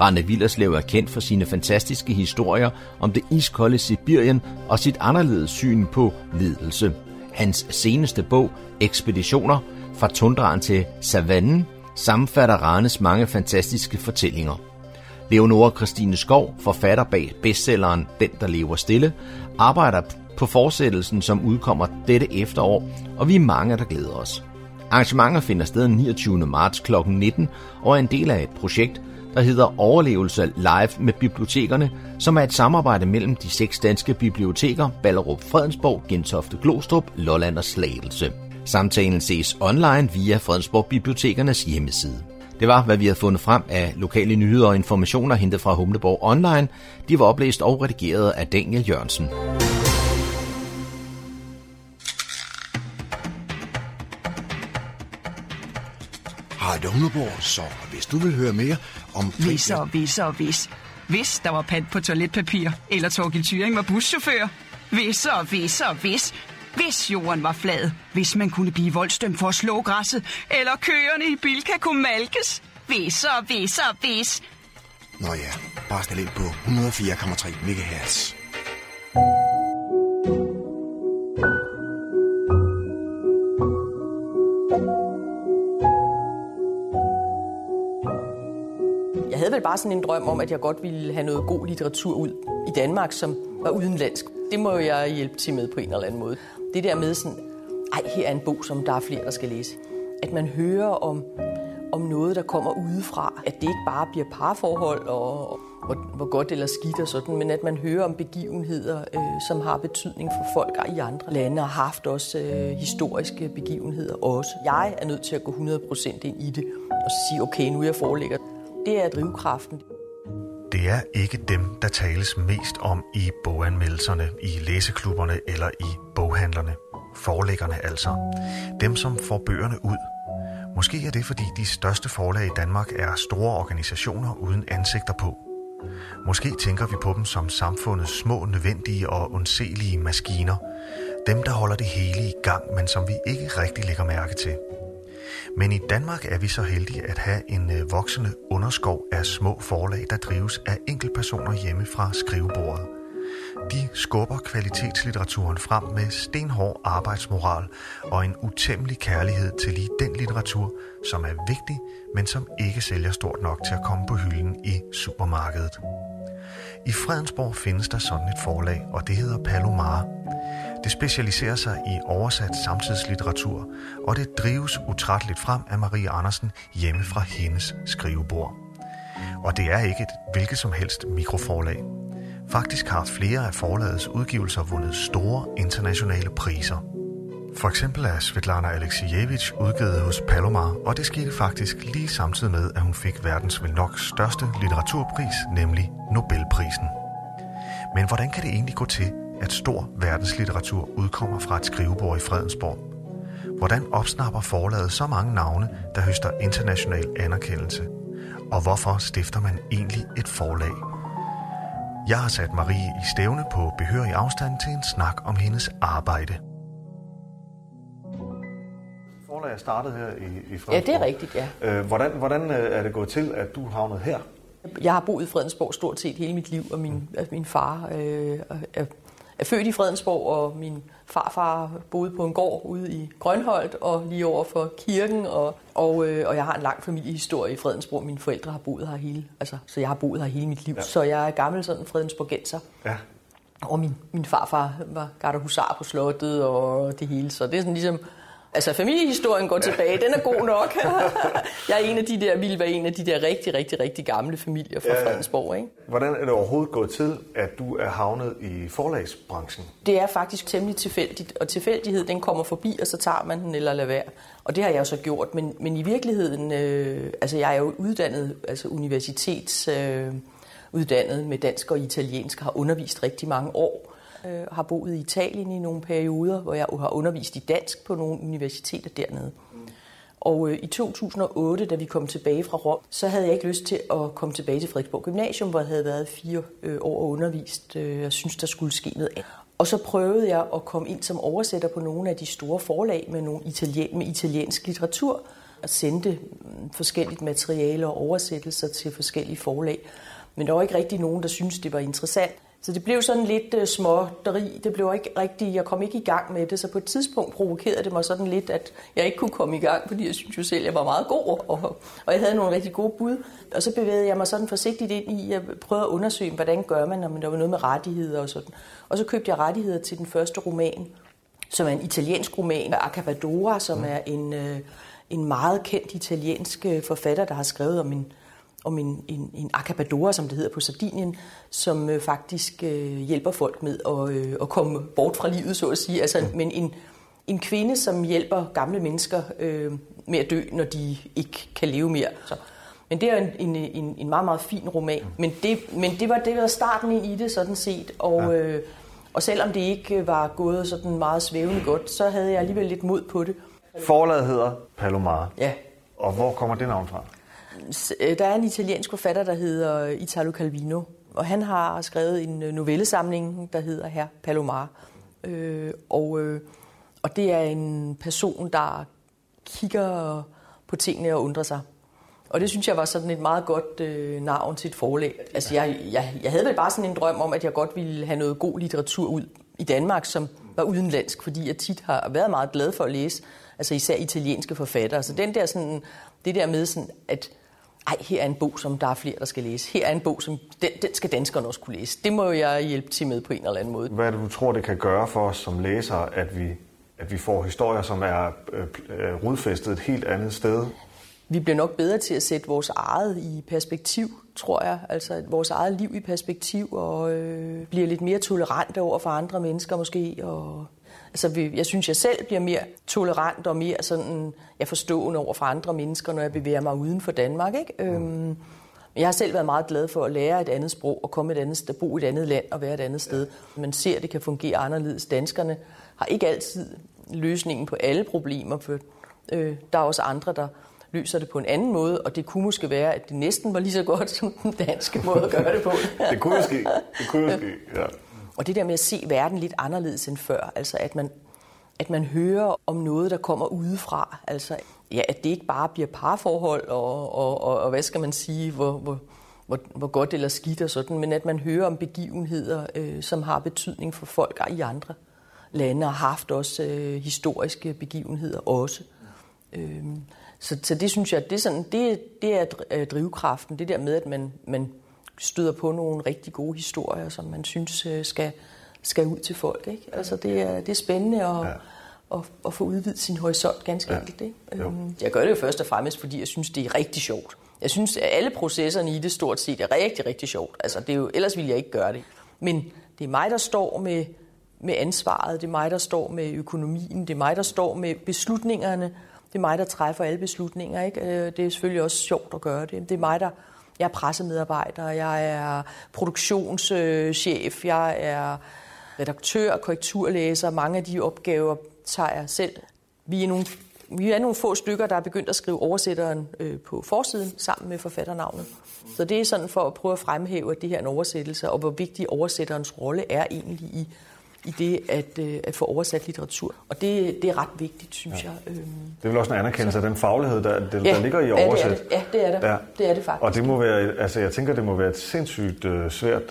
René Villerslev er kendt for sine fantastiske historier om det iskolde Sibirien og sit anderledes syn på lidelse. Hans seneste bog, Ekspeditioner fra tundraen til savannen, sammenfatter Ranes mange fantastiske fortællinger. Leonora Christine Skov, forfatter bag bestselleren Den, der lever stille, arbejder på fortsættelsen, som udkommer dette efterår, og vi er mange, der glæder os. Arrangementer finder sted niogtyvende marts klokken nitten og er en del af et projekt, der hedder Overlevelse Live med Bibliotekerne, som er et samarbejde mellem de seks danske biblioteker, Ballerup, Fredensborg, Gentofte, Glostrup, Lolland og Slagelse. Samtalen ses online via Fredensborg Bibliotekernes hjemmeside. Det var, hvad vi havde fundet frem af lokale nyheder og informationer hentet fra Humleborg Online. De var oplæst og redigeret af Daniel Jørgensen. Hej, det er Humleborg, så hvis du vil høre mere om... Hvis og hvis og hvis. Hvis der var pant på toiletpapir, eller Torgild Thyring var buschauffør. Hvis og hvis og hvis. Hvis jorden var flad, hvis man kunne blive voldsdømt for at slå græsset, eller køerne i Bilka kunne malkes. Hvis og hvis og hvis. Nå ja, bare stille ind på et hundrede og fire komma tre megahertz. Jeg havde vel bare sådan en drøm om, at jeg godt ville have noget god litteratur ud i Danmark, som var udenlandsk. Det må jeg hjælpe til med på en eller anden måde. Det der med sådan, ej, her er en bog, som der er flere, der skal læse. At man hører om, om noget, der kommer udefra. At det ikke bare bliver parforhold og, og hvor, hvor godt eller skidt og sådan, men at man hører om begivenheder, øh, som har betydning for folk i andre lande og har haft også øh, historiske begivenheder også. Jeg er nødt til at gå hundrede procent ind i det og sige, okay, nu er jeg forlægger. Det er drivkraften. Det er ikke dem, der tales mest om i boganmeldelserne, i læseklubberne eller i boghandlerne. Forlæggerne altså. Dem, som får bøgerne ud. Måske er det, fordi de største forlag i Danmark er store organisationer uden ansigter på. Måske tænker vi på dem som samfundets små, nødvendige og undselige maskiner. Dem, der holder det hele i gang, men som vi ikke rigtig lægger mærke til. Men i Danmark er vi så heldige at have en voksende underskov af små forlag, der drives af enkeltpersoner hjemme fra skrivebordet. De skubber kvalitetslitteraturen frem med stenhård arbejdsmoral og en utæmmelig kærlighed til lige den litteratur, som er vigtig, men som ikke sælger stort nok til at komme på hylden i supermarkedet. I Fredensborg findes der sådan et forlag, og det hedder Palomar. Det specialiserer sig i oversat samtidslitteratur, og det drives utrætteligt frem af Marie Andersen hjemme fra hendes skrivebord. Og det er ikke et hvilket som helst mikroforlag. Faktisk har flere af forlagets udgivelser vundet store internationale priser. For eksempel er Svetlana Aleksijevitj udgivet hos Palomar, og det skete faktisk lige samtidig med, at hun fik verdens vel nok største litteraturpris, nemlig Nobelprisen. Men hvordan kan det egentlig gå til, at stor verdenslitteratur udkommer fra et skrivebord i Fredensborg? Hvordan opsnapper forlaget så mange navne, der høster international anerkendelse? Og hvorfor stifter man egentlig et forlag? Jeg har sat Marie i stævne på behørig afstand til en snak om hendes arbejde. Jeg startede her i, i Fredensborg. Ja, det er rigtigt, ja. Hvordan, hvordan er det gået til, at du havnede her? Jeg har boet i Fredensborg stort set hele mit liv, og min, altså min far øh, er, er født i Fredensborg, og min farfar boede på en gård ude i Grønholdt og lige over for kirken, og, og, øh, og jeg har en lang familiehistorie i Fredensborg. Mine forældre har boet her hele, altså, så jeg har boet her hele mit liv, ja. Så jeg er gammel sådan fredensborgenser. Ja. Og min, min farfar var gardehusar på slottet og det hele, så det er sådan ligesom... Altså familiehistorien går tilbage, den er god nok. Jeg er en af de der, vil være en af de der rigtig, rigtig, rigtig gamle familier fra ja. Fredensborg. Ikke? Hvordan er det overhovedet gået til, at du er havnet i forlagsbranchen? Det er faktisk temmelig tilfældigt, og tilfældighed den kommer forbi, og så tager man den eller lader være. Og det har jeg jo så gjort, men, men i virkeligheden, øh, altså jeg er jo uddannet, altså universitetsuddannet øh, med dansk og italiensk, har undervist rigtig mange år. Jeg har boet i Italien i nogle perioder, hvor jeg har undervist i dansk på nogle universiteter dernede. Mm. Og øh, i to tusind og otte, da vi kom tilbage fra Rom, så havde jeg ikke lyst til at komme tilbage til Frederiksborg Gymnasium, hvor jeg havde været fire øh, år og undervist. Øh, jeg synes, der skulle ske noget andet. Og så prøvede jeg at komme ind som oversætter på nogle af de store forlag med, nogle italien, med italiensk litteratur, og sendte forskelligt materiale og oversættelser til forskellige forlag. Men der var ikke rigtig nogen, der syntes, det var interessant. Så det blev sådan lidt småtteri. Det blev ikke rigtigt. Jeg kom ikke i gang med det, så på et tidspunkt provokerede det mig sådan lidt, at jeg ikke kunne komme i gang, fordi jeg syntes jo selv, at jeg var meget god, og, og jeg havde nogle rigtig gode bud. Og så bevægede jeg mig sådan forsigtigt ind i, at jeg prøvede at undersøge, hvordan gør man, når der var noget med rettigheder og sådan. Og så købte jeg rettigheder til den første roman, som er en italiensk roman, Accabadora, som er en, en meget kendt italiensk forfatter, der har skrevet om en om en, en, en accabadora, som det hedder på Sardinien, som øh, faktisk øh, hjælper folk med at, øh, at komme bort fra livet, så at sige. Altså, men en, en kvinde, som hjælper gamle mennesker øh, med at dø, når de ikke kan leve mere. Så. Men det er en, en, en, en meget, meget fin roman. Men det, men det, var, det var starten i det, sådan set. Og, øh, og selvom det ikke var gået sådan meget svævende godt, så havde jeg alligevel lidt mod på det. Forlaget hedder Palomar. Ja. Og hvor kommer det navn fra? Der er en italiensk forfatter, der hedder Italo Calvino, og han har skrevet en novellesamling, der hedder Her Palomar. Øh, og, øh, og det er en person, der kigger på tingene og undrer sig. Og det synes jeg var sådan et meget godt øh, navn til et forlag. Altså jeg, jeg, jeg havde vel bare sådan en drøm om, at jeg godt ville have noget god litteratur ud i Danmark, som var udenlandsk, fordi jeg tit har været meget glad for at læse, altså især italienske forfattere. Så den der sådan, det der med sådan, at ej, her er en bog, som der er flere, der skal læse. Her er en bog, som den, den skal danskerne også kunne læse. Det må jeg hjælpe til med på en eller anden måde. Hvad er det, du tror, det kan gøre for os som læsere, at vi, at vi får historier, som er øh, øh, rodfæstet et helt andet sted? Vi bliver nok bedre til at sætte vores eget i perspektiv, tror jeg. Altså vores eget liv i perspektiv, og øh, bliver lidt mere tolerante over for andre mennesker måske. Og... Altså, jeg synes, jeg selv bliver mere tolerant og mere sådan, jeg forstående over for andre mennesker, når jeg bevæger mig uden for Danmark. Ikke? Mm. Øhm, jeg har selv været meget glad for at lære et andet sprog og komme et andet sted, bo i et andet land og være et andet sted. Man ser, at det kan fungere anderledes. Danskerne har ikke altid løsningen på alle problemer. For, øh, der er også andre, der løser det på en anden måde, og det kunne måske være, at det næsten var lige så godt som den danske måde at gøre det på. Det kunne ske. Det kunne ske, ja. Og det der med at se verden lidt anderledes end før, altså at man, at man hører om noget, der kommer udefra, altså ja, at det ikke bare bliver parforhold og, og, og, og hvad skal man sige, hvor, hvor, hvor, hvor godt eller skidt og sådan, men at man hører om begivenheder, øh, som har betydning for folk i andre lande og har haft også øh, historiske begivenheder også. Øh, så, så det synes jeg, det er, sådan, det, det er drivkraften, det der med, at man... man støder på nogle rigtig gode historier, som man synes skal skal ud til folk, ikke? Altså det er, det er spændende at, ja. at, at få udvidet sin horisont ganske ja. enkelt, ikke? Øhm, jeg gør det jo først og fremmest, fordi jeg synes, det er rigtig sjovt. Jeg synes, at alle processerne i det stort set er rigtig, rigtig sjovt. Altså det er jo, ellers ville jeg ikke gøre det. Men det er mig, der står med, med ansvaret, det er mig, der står med økonomien, det er mig, der står med beslutningerne, det er mig, der træffer alle beslutninger, ikke? Det er selvfølgelig også sjovt at gøre det. Det er mig, der... Jeg er pressemedarbejder, jeg er produktionschef, jeg er redaktør, korrekturlæser. Mange af de opgaver tager jeg selv. Vi er nogle, vi er nogle få stykker, der er begyndt at skrive oversætteren på forsiden sammen med forfatternavnet. Så det er sådan for at prøve at fremhæve, at det her er en oversættelse, og hvor vigtig oversætterens rolle er egentlig i, i det at, at få oversat litteratur. Og det, det er ret vigtigt, synes ja. jeg. Det er vel også en anerkendelse af den faglighed, der, der, ja. der ligger i oversæt. Ja, det er det. Ja, det er det. Ja. Det er det faktisk. Og det må være, altså, jeg tænker, det må være et sindssygt uh, svært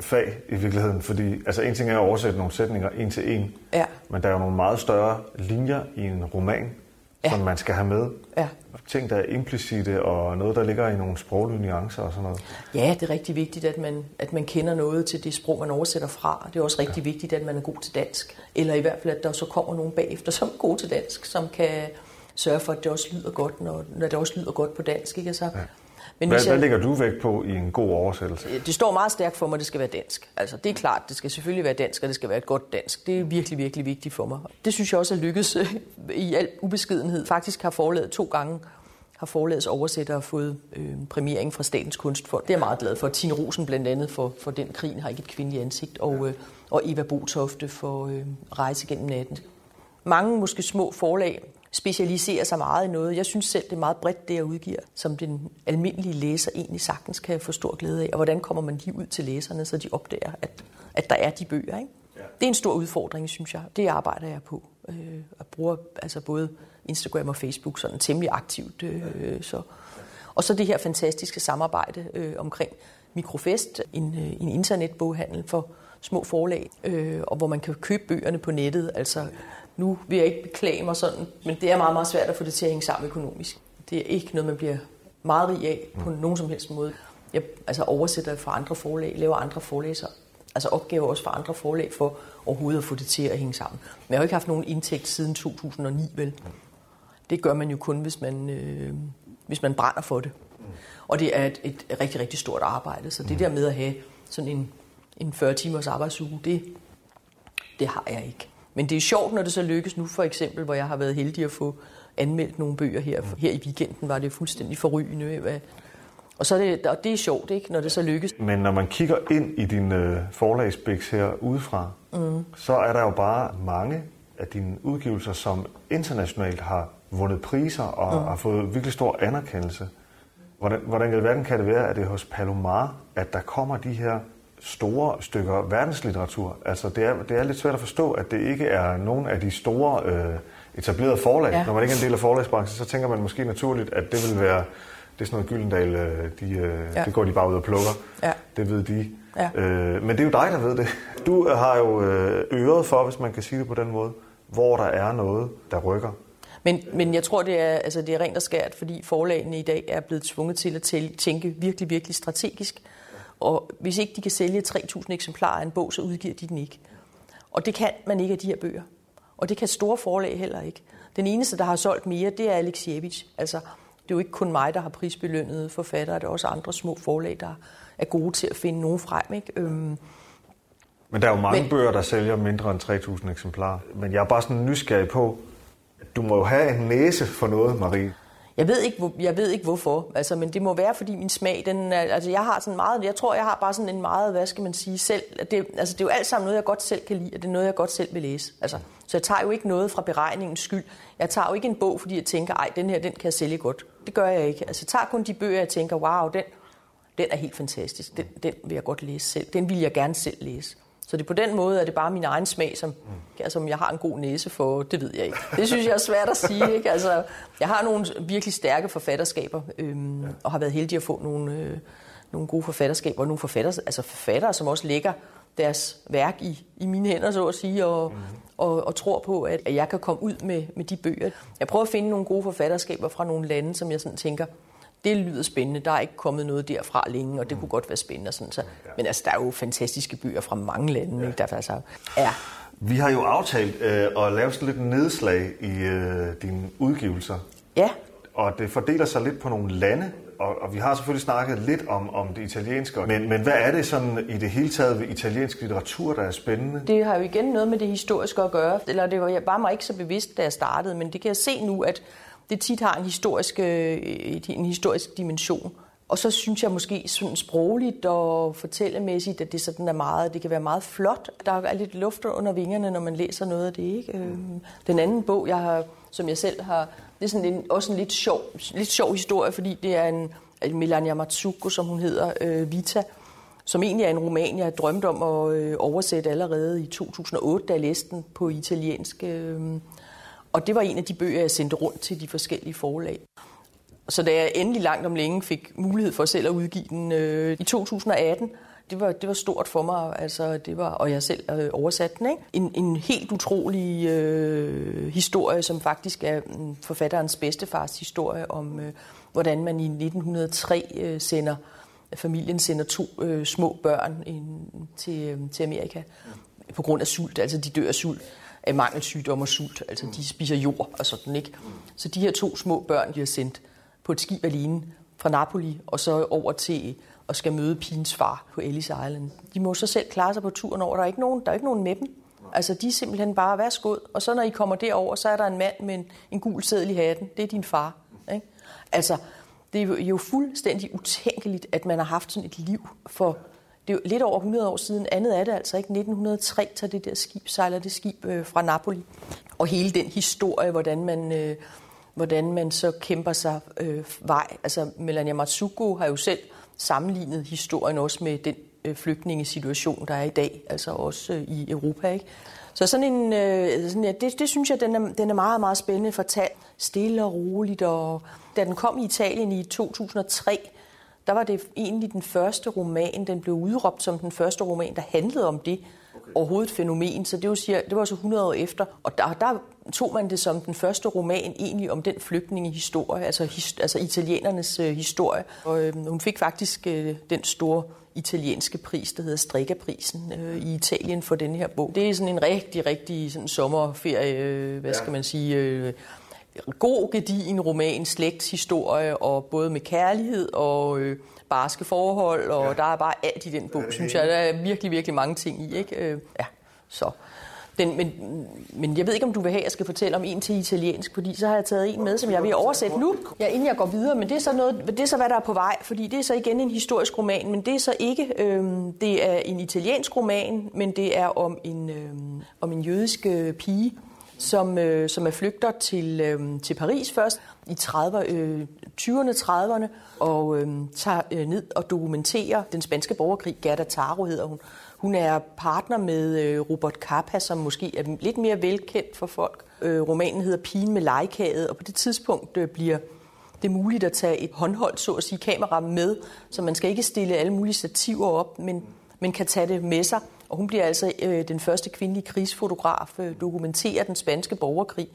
fag i virkeligheden, fordi altså, en ting er at oversætte nogle sætninger en til en, ja. men der er jo nogle meget større linjer i en roman, ja. som man skal have med. Ja. Ting, der er implicite, og noget, der ligger i nogle sproglige nuancer og sådan noget. Ja, det er rigtig vigtigt, at man, at man kender noget til det sprog, man oversætter fra. Det er også rigtig ja. vigtigt, at man er god til dansk. Eller i hvert fald, at der så kommer nogen bagefter, som er god til dansk, som kan sørge for, at det også lyder godt, når, når det også lyder godt på dansk. Ikke? Altså, ja. men hvad, jeg, hvad lægger du vægt på i en god oversættelse? Det står meget stærkt for mig, at det skal være dansk. Altså, det er klart, det skal selvfølgelig være dansk, og det skal være et godt dansk. Det er virkelig, virkelig vigtigt for mig. Det synes jeg også er lykkedes i al ubeskedenhed. Faktisk har forlaget to gange, har forlagets oversættere fået øh, præmiering fra Statens Kunstfond. Det er jeg meget glad for. Tine Rosen blandt andet for, for Den krigen har ikke et kvindeligt ansigt, og, øh, og Eva Botofte for øh, Rejse gennem natten. Mange måske små forlag specialiserer sig meget i noget. Jeg synes selv, det er meget bredt, det jeg udgiver, som den almindelige læser egentlig sagtens kan få stor glæde af. Og hvordan kommer man lige ud til læserne, så de opdager, at, at der er de bøger, ikke? Ja. Det er en stor udfordring, synes jeg. Det arbejder jeg på. Jeg øh, bruger altså både Instagram og Facebook sådan temmelig aktivt. Øh, så. Og så det her fantastiske samarbejde øh, omkring Mikrofest, en, øh, en internetboghandel for små forlag, øh, og hvor man kan købe bøgerne på nettet, altså... Nu vil jeg ikke beklage mig sådan, men det er meget, meget svært at få det til at hænge sammen økonomisk. Det er ikke noget, man bliver meget rig af på nogen som helst måde. Jeg altså, oversætter for andre forlag, laver andre forlæser, altså opgaver også for andre forlag for overhovedet at få det til at hænge sammen. Men jeg har jo ikke haft nogen indtægt siden to tusind og ni, vel? Det gør man jo kun, hvis man, øh, hvis man brænder for det. Og det er et, et rigtig, rigtig stort arbejde, så det der med at have sådan en, en fyrre timers arbejdsuge, det, det har jeg ikke. Men det er sjovt, når det så lykkes nu, for eksempel, hvor jeg har været heldig at få anmeldt nogle bøger her. Her i weekenden var det fuldstændig forrygende. Og, så er det, og det er sjovt, ikke, når det så lykkes. Men når man kigger ind i din forlagsbiks her udefra, mm. så er der jo bare mange af dine udgivelser, som internationalt har vundet priser og mm. har fået virkelig stor anerkendelse. Hvordan, hvordan i verden kan det være, at det er hos Palomar, at der kommer de her... store stykker verdenslitteratur. Altså, det er, det er lidt svært at forstå, at det ikke er nogen af de store øh, etablerede forlag. Ja. Når man ikke er en del af forlagsbranchen, så tænker man måske naturligt, at det vil være, det er sådan noget Gyldendal, øh, de, øh, ja. det går de bare ud og plukker. Ja. Det ved de. Ja. Øh, men det er jo dig, der ved det. Du har jo øh, øret for, hvis man kan sige det på den måde, hvor der er noget, der rykker. Men, men jeg tror, det er, altså, det er rent og skært, fordi forlagene i dag er blevet tvunget til at tænke virkelig, virkelig strategisk. Og hvis ikke de kan sælge tre tusind eksemplarer af en bog, så udgiver de den ikke. Og det kan man ikke af de her bøger. Og det kan store forlag heller ikke. Den eneste, der har solgt mere, det er Aleksijevitj. Altså, det er jo ikke kun mig, der har prisbelønnede forfattere. Det er også andre små forlag, der er gode til at finde nogen frem, ikke? Øhm. Men der er jo mange Men... bøger, der sælger mindre end tre tusind eksemplarer. Men jeg er bare sådan nysgerrig på, at du må jo have en næse for noget, Marie. Jeg ved ikke, jeg ved ikke hvorfor, altså, men det må være, fordi min smag, den, altså, jeg har sådan meget, jeg tror, jeg har bare sådan en meget, hvad skal man sige, selv, det, altså, det er jo alt sammen noget, jeg godt selv kan lide, og det er noget, jeg godt selv vil læse, altså, så jeg tager jo ikke noget fra beregningens skyld, jeg tager jo ikke en bog, fordi jeg tænker, ej, den her, den kan jeg sælge godt, det gør jeg ikke, altså, jeg tager kun de bøger, jeg tænker, wow, den, den er helt fantastisk, den, den vil jeg godt læse selv, den vil jeg gerne selv læse. Så det på den måde er det bare min egen smag, som, altså, om jeg har en god næse for, det ved jeg ikke. Det synes jeg er svært at sige, ikke? Altså, jeg har nogle virkelig stærke forfatterskaber, øhm, ja. og har været heldig at få nogle, øh, nogle gode forfatterskaber, og nogle forfatter, altså forfattere, som også lægger deres værk i, i mine hænder, så at sige, og, mm-hmm. og, og tror på, at, at jeg kan komme ud med, med de bøger. Jeg prøver at finde nogle gode forfatterskaber fra nogle lande, som jeg sådan tænker, det lyder spændende, der er ikke kommet noget derfra længe, og det kunne godt være spændende. Sådan, så. Men altså, der er jo fantastiske byer fra mange lande, ja. Der faktisk er. Ja. Vi har jo aftalt øh, at lave sådan lidt nedslag i øh, dine udgivelser. Ja. Og det fordeler sig lidt på nogle lande, og, og vi har selvfølgelig snakket lidt om, om det italienske. Men, men hvad er det sådan i det hele taget ved italiensk litteratur, der er spændende? Det har jo igen noget med det historiske at gøre. Eller det var bare mig ikke så bevidst, da jeg startede, men det kan jeg se nu, at det tit har en historisk, en historisk dimension. Og så synes jeg måske sådan sprogligt og fortællemæssigt, at det sådan er meget, det kan være meget flot. Der er lidt luft under vingerne, når man læser noget af det, ikke? Mm. Den anden bog, jeg har, som jeg selv har, det er sådan en, også en lidt sjov, lidt sjov historie, fordi det er en, en Melania Mazzucco, som hun hedder, øh, Vita, som egentlig er en roman, jeg har drømt om at øh, oversætte allerede i to tusind og otte, da jeg læste den på italiensk. Øh, og det var en af de bøger, jeg sendte rundt til de forskellige forlag. Så da jeg endelig langt om længe fik mulighed for selv at udgive den øh, i to tusind og atten, det var, det var stort for mig, altså, det var, og jeg selv øh, oversatte den. Ikke? En, en helt utrolig øh, historie, som faktisk er forfatterens bedstefars historie, om øh, hvordan man i nitten hundrede og tre øh, sender, familien sender to øh, små børn en, til, øh, til Amerika på grund af sult, altså de dør af sult. Af mangelsygdom og sult, altså de spiser jord og sådan, ikke? Så de her to små børn, de er sendt på et skib alene fra Napoli, og så over til og skal møde pigens far på Ellis Island. De må så selv klare sig på turen over, der er ikke nogen, der er ikke nogen med dem. Altså de er simpelthen bare, værsgod, og så når I kommer derover, så er der en mand med en, en gul seddel i hatten, det er din far, ikke? Altså, det er jo fuldstændig utænkeligt, at man har haft sådan et liv for... Det er jo lidt over hundrede år siden. Andet er det altså ikke. nitten hundrede og tre tager det der skib, sejler det skib øh, fra Napoli. Og hele den historie, hvordan man, øh, hvordan man så kæmper sig øh, vej. Altså Melania Mazzucco har jo selv sammenlignet historien også med den øh, flygtningesituation, der er i dag. Altså også øh, i Europa, ikke? Så sådan en, øh, sådan, ja, det, det synes jeg, den er, den er meget, meget spændende fortalt. Stille og roligt. Og da den kom i Italien i to tusind og tre... der var det egentlig den første roman, den blev udråbt som den første roman, der handlede om det okay. overhovedet fænomen. Så det var, siger, det var så hundrede år efter, og der, der tog man det som den første roman egentlig om den flygtningehistorie, altså, his, altså italienernes øh, historie. Og, øh, hun fik faktisk øh, den store italienske pris, der hedder Strega-prisen øh, i Italien for den her bog. Det er sådan en rigtig, rigtig sådan sommerferie, øh, hvad ja. skal man sige... Øh, god gedigen roman, slægtshistorie, og både med kærlighed og øh, barske forhold, og ja. Der er bare alt i den bog, synes jeg. Der er virkelig, virkelig mange ting i, ikke? Øh, ja, så. Den, men, men jeg ved ikke, om du vil have, jeg skal fortælle om en til italiensk, fordi så har jeg taget en med, som jeg vil oversætte nu, ja, inden jeg går videre, men det er så noget, det er så, hvad der er på vej, fordi det er så igen en historisk roman, men det er så ikke, øh, det er en italiensk roman, men det er om en, øh, om en jødisk øh, pige, som, øh, som er flygter til, øh, til Paris først i tyverne, trediverne, og øh, tager øh, ned og dokumenterer den spanske borgerkrig. Gerda Taro hedder hun. Hun er partner med øh, Robert Capa, som måske er lidt mere velkendt for folk. Øh, romanen hedder Pigen med legekaget, og på det tidspunkt øh, bliver det muligt at tage et håndholdt, så at sige, kamera med, så man skal ikke stille alle mulige stativer op, men, men kan tage det med sig. Og hun bliver altså øh, den første kvindelige krigsfotograf, øh, dokumenterer den spanske borgerkrig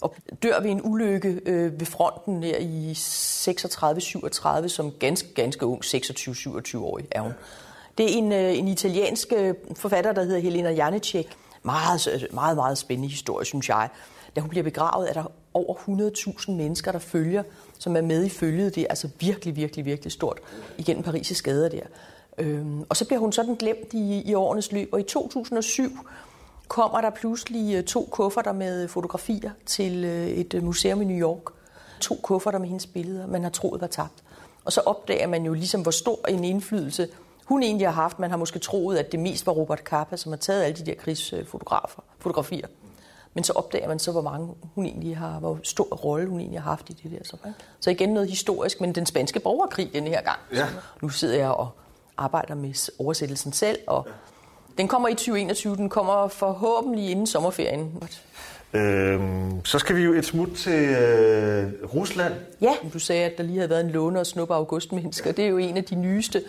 og dør ved en ulykke øh, ved fronten der i seksogtredive syvogtredive, som ganske, ganske ung, seksogtyve syvogtyve-årig er hun. Det er en, øh, en italiensk øh, forfatter, der hedder Helena Janecek. Meget, meget, meget spændende historie, synes jeg. Da hun bliver begravet, er der over hundrede tusind mennesker, der følger, som er med i følget. Det er altså virkelig, virkelig, virkelig stort igennem Paris' gader der. Øhm, og så bliver hun sådan glemt i, i årenes løb, og i to tusind og syv kommer der pludselig to kufferter med fotografier til et museum i New York. To kufferter med hendes billeder, man har troet var tabt. Og så opdager man jo ligesom, hvor stor en indflydelse hun egentlig har haft. Man har måske troet, at det mest var Robert Capa, som har taget alle de der krigsfotografier. Men så opdager man så, hvor mange hun egentlig har, hvor stor rolle hun egentlig har haft i det der. Så, så igen noget historisk, men den spanske borgerkrig denne her gang. Ja. Nu sidder jeg og arbejder med oversættelsen selv, og den kommer i tyve enogtyve, den kommer forhåbentlig inden sommerferien. Øhm, så skal vi jo et smut til øh, Rusland. Ja, du sagde, at der lige havde været en låne og snuppe Augustmennesker, ja. Det er jo en af de nyeste,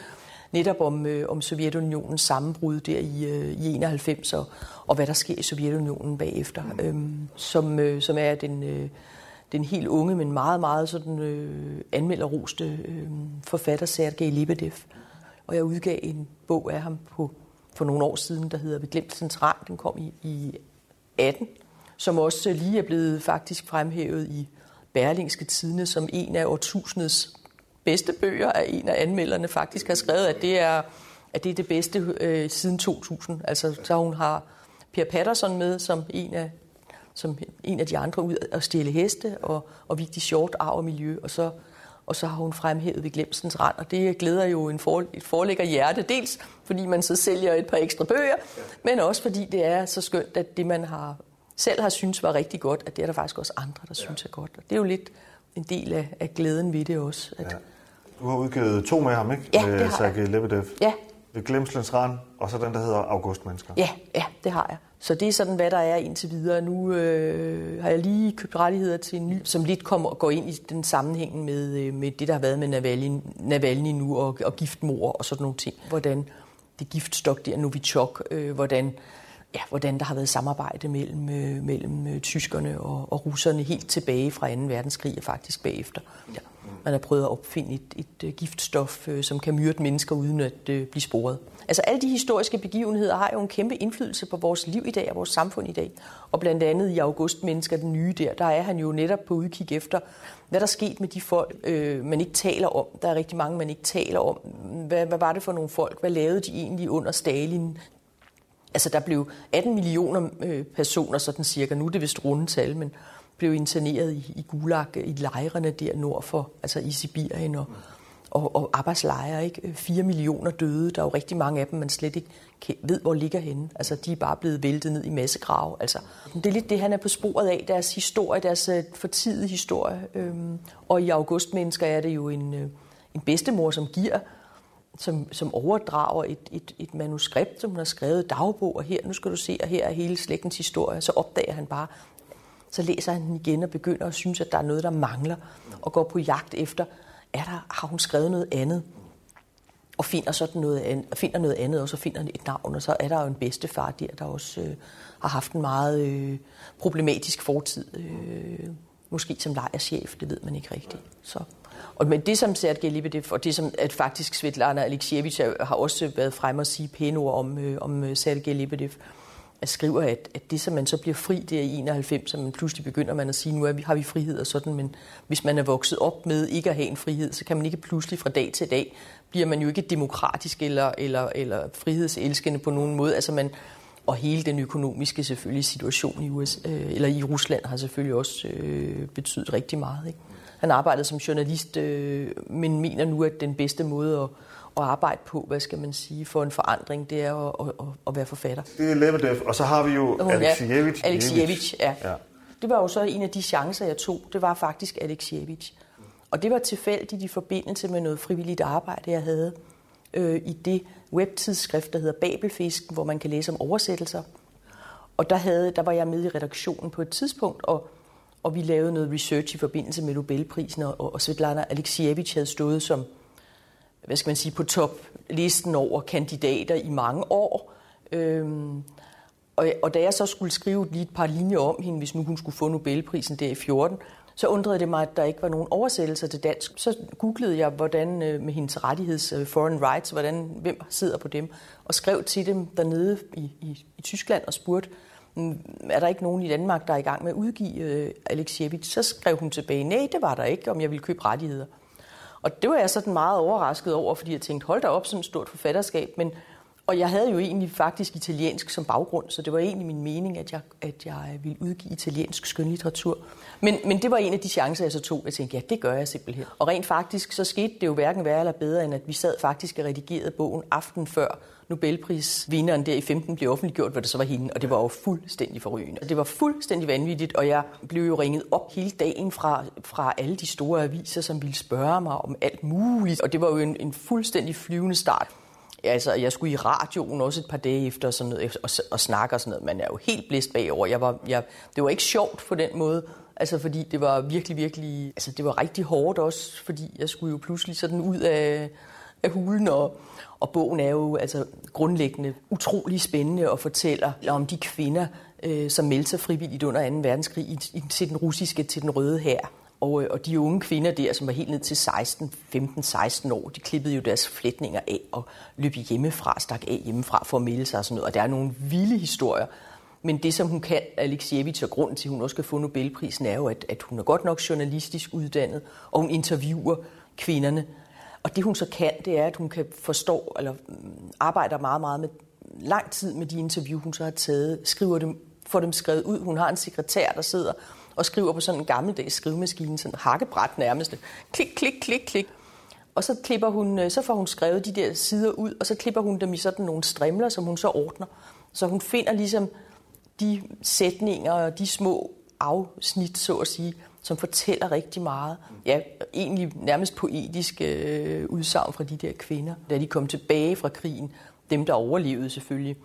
netop om, øh, om Sovjetunionens sammenbrud der i, øh, i enoghalvfems, og, og hvad der sker i Sovjetunionen bagefter, mm. øhm, som, øh, som er den... Øh, den helt unge, men meget, meget sådan, øh, anmelderroste øh, forfatter Sergej Lebedev. Og jeg udgav en bog af ham på, for nogle år siden, der hedder Glemslens rand. Den kom i, i atten, som også lige er blevet faktisk fremhævet i Berlingske Tidende som en af årtusindets bedste bøger, af en af anmelderne faktisk har skrevet, at det er, at det, er det bedste øh, siden to tusind. Altså, så hun har Per Patterson med som en af, som en af de andre ud at stjæle heste, og, og Vigtig Short, arv og miljø, og så, og så har hun fremhævet ved Glemslens rand, og det glæder jo en for, et forlægger hjerte, dels fordi man så sælger et par ekstra bøger, men også fordi det er så skønt, at det man har, selv har synes var rigtig godt, at det er der faktisk også andre, der synes er godt, og det er jo lidt en del af, af glæden ved det også. At... Ja. Du har udgivet to med ham, ikke? Ja, det har jeg. Sergej Lebedev. Ja. Ved Glemslens rand, og så den, der hedder Augustmennesker. Ja, ja, det har jeg. Så det er sådan, hvad der er indtil videre. Nu øh, har jeg lige købt rettigheder til en ny, som lidt kommer og går ind i den sammenhæng med, øh, med det, der har været med Navalny, Navalny nu, og, og giftmord og sådan nogle ting. Hvordan det giftstok der, Novichok, øh, hvordan, ja, hvordan der har været samarbejde mellem, øh, mellem øh, tyskerne og, og russerne helt tilbage fra anden verdenskrig og faktisk bagefter. Ja. Man har prøvet at opfinde et, et giftstof, som kan myrde mennesker uden at øh, blive sporet. Altså alle de historiske begivenheder har jo en kæmpe indflydelse på vores liv i dag og vores samfund i dag. Og blandt andet i Augustmennesker, den nye der, der er han jo netop på udkig efter, hvad der skete med de folk, øh, man ikke taler om. Der er rigtig mange, man ikke taler om. Hvad, hvad var det for nogle folk? Hvad lavede de egentlig under Stalin? Altså der blev atten millioner øh, personer, sådan cirka, nu er det vist rundetal, men... blev interneret i, i Gulag, i lejrene der nord for, altså i Sibirien og, og, og arbejdslejre, ikke? Fire millioner døde, der er jo rigtig mange af dem, man slet ikke ved, hvor ligger henne. Altså, de er bare blevet væltet ned i massegrave. Altså, det er lidt det, han er på sporet af, deres historie, deres fortidige historie. Og i Augustmennesker er det jo en, en bedstemor, som giver, som, som overdrager et, et, et manuskript, som hun har skrevet dagbog, og her, nu skal du se, og her er hele slægtens historie. Så opdager han bare, så læser han den igen og begynder at synes, at der er noget, der mangler, og går på jagt efter, er der, har hun skrevet noget andet, og finder, sådan noget, an, og finder noget andet, og så finder han et navn, og så er der jo en bedstefar der, der også øh, har haft en meget øh, problematisk fortid, øh, måske som lejerchef, det ved man ikke rigtigt. Så. Og, men det, som Sergej Lebedev, og det, som at faktisk Svetlana Aleksijevitj har også været frem og sige pæne ord om, øh, om Sergej Lebedev, at skriver, at, at det, som man så bliver fri, det er i enoghalvfems, så man pludselig begynder man at sige, nu er vi, har vi frihed og sådan, men hvis man er vokset op med ikke at have en frihed, så kan man ikke pludselig fra dag til dag, bliver man jo ikke demokratisk eller, eller, eller frihedselskende på nogen måde. Altså man, og hele den økonomiske selvfølgelig situation i U S A, eller i Rusland har selvfølgelig også øh, betydet rigtig meget. Ikke? Han arbejdede som journalist, øh, men mener nu, at den bedste måde at og arbejde på, hvad skal man sige, for en forandring, det er at, at, at være forfatter. Det er Lebedev, og så har vi jo Aleksijevitj. Aleksijevitj, ja. ja. Det var jo så en af de chancer, jeg tog. Det var faktisk Aleksijevitj. Og det var tilfældigt i forbindelse med noget frivilligt arbejde, jeg havde øh, i det webtidsskrift, der hedder Babelfisken, hvor man kan læse om oversættelser. Og der, havde, der var jeg med i redaktionen på et tidspunkt, og, og vi lavede noget research i forbindelse med Nobelprisen, og, og Svetlana Aleksijevitj havde stået som hvad skal man sige, på toplisten over kandidater i mange år. Øhm, og, og da jeg så skulle skrive lige et par linjer om hende, hvis nu hun skulle få Nobelprisen der i fjorten, så undrede det mig, at der ikke var nogen oversættelser til dansk. Så googlede jeg, hvordan med hendes rettigheds, foreign rights, hvordan, hvem sidder på dem, og skrev til dem dernede i, i, i Tyskland og spurgte, er der ikke nogen i Danmark, der er i gang med at udgive Aleksijevitj? Så skrev hun tilbage, nej, det var der ikke, om jeg ville købe rettigheder. Og det var jeg sådan meget overrasket over, fordi jeg tænkte, hold da op, sådan et stort forfatterskab. Men, og jeg havde jo egentlig faktisk italiensk som baggrund, så det var egentlig min mening, at jeg, at jeg ville udgive italiensk skønlitteratur. Men, men det var en af de chancer, jeg så tog. Jeg tænkte, ja, det gør jeg simpelthen. Og rent faktisk, så skete det jo hverken værre eller bedre, end at vi sad faktisk og redigerede bogen aften før Nobelprisvinderen der i femten blev offentliggjort, hvor det så var hende, og det var jo fuldstændig forrygende. Og det var fuldstændig vanvittigt, og jeg blev jo ringet op hele dagen fra, fra alle de store aviser, som ville spørge mig om alt muligt, og det var jo en, en fuldstændig flyvende start. Ja, altså, jeg skulle i radioen også et par dage efter og, sådan noget, og, og snakke og sådan noget. Man er jo helt blæst bagover. Jeg var, jeg, det var ikke sjovt på den måde, altså fordi det var virkelig, virkelig... Altså det var rigtig hårdt også, fordi jeg skulle jo pludselig sådan ud af... af hulen, og, og bogen er jo altså grundlæggende utrolig spændende og fortæller om de kvinder, øh, som meldte sig frivilligt under anden verdenskrig i, i, til den russiske, til den røde hær. Og, og de unge kvinder der, som var helt ned til seksten, femten, seksten år, de klippede jo deres flætninger af og løb hjemmefra, stak af hjemmefra for at melde sig og sådan noget. Og der er nogle vilde historier. Men det, som hun kan, Aleksijevitj, og grunden til, at hun også skal få Nobelprisen, er jo, at, at hun er godt nok journalistisk uddannet, og hun interviewer kvinderne. Og det, hun så kan, det er, at hun kan forstå, eller arbejder meget, meget med lang tid med de interview, hun så har taget, skriver dem, får dem skrevet ud. Hun har en sekretær, der sidder og skriver på sådan en gammeldags skrivemaskine, sådan en hakkebræt nærmest. Klik, klik, klik, klik. Og så, klipper hun, så får hun skrevet de der sider ud, og så klipper hun dem i sådan nogle strimler, som hun så ordner. Så hun finder ligesom de sætninger og de små afsnit, så at sige, som fortæller rigtig meget. Ja, egentlig nærmest poetisk øh, udsagn fra de der kvinder, da de kom tilbage fra krigen. Dem, der overlevede selvfølgelig,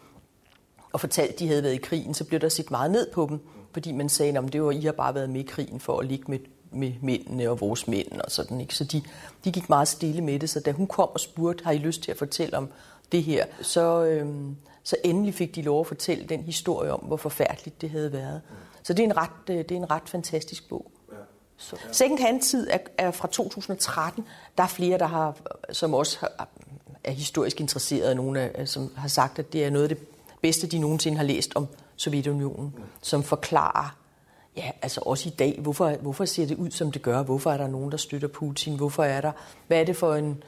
og fortalte, at de havde været i krigen, så blev der set meget ned på dem, fordi man sagde, at det var, I har bare været med i krigen for at ligge med, med mændene og vores mænd og sådan, ikke? Så de, de gik meget stille med det, så da hun kom og spurgte, har I lyst til at fortælle om det her, så, øh, så endelig fik de lov at fortælle den historie om, hvor forfærdeligt det havde været. Så det er en ret, det er en ret fantastisk bog. Så. Second Hand-tid er, er fra to tusind og tretten. Der er flere, der har, som også har, er historisk interesserede, nogle af, som har sagt, at det er noget af det bedste, de nogensinde har læst om Sovjetunionen, mm. som forklarer, ja, altså også i dag, hvorfor, hvorfor ser det ud, som det gør? Hvorfor er der nogen, der støtter Putin? Hvorfor er der, hvad er det for en,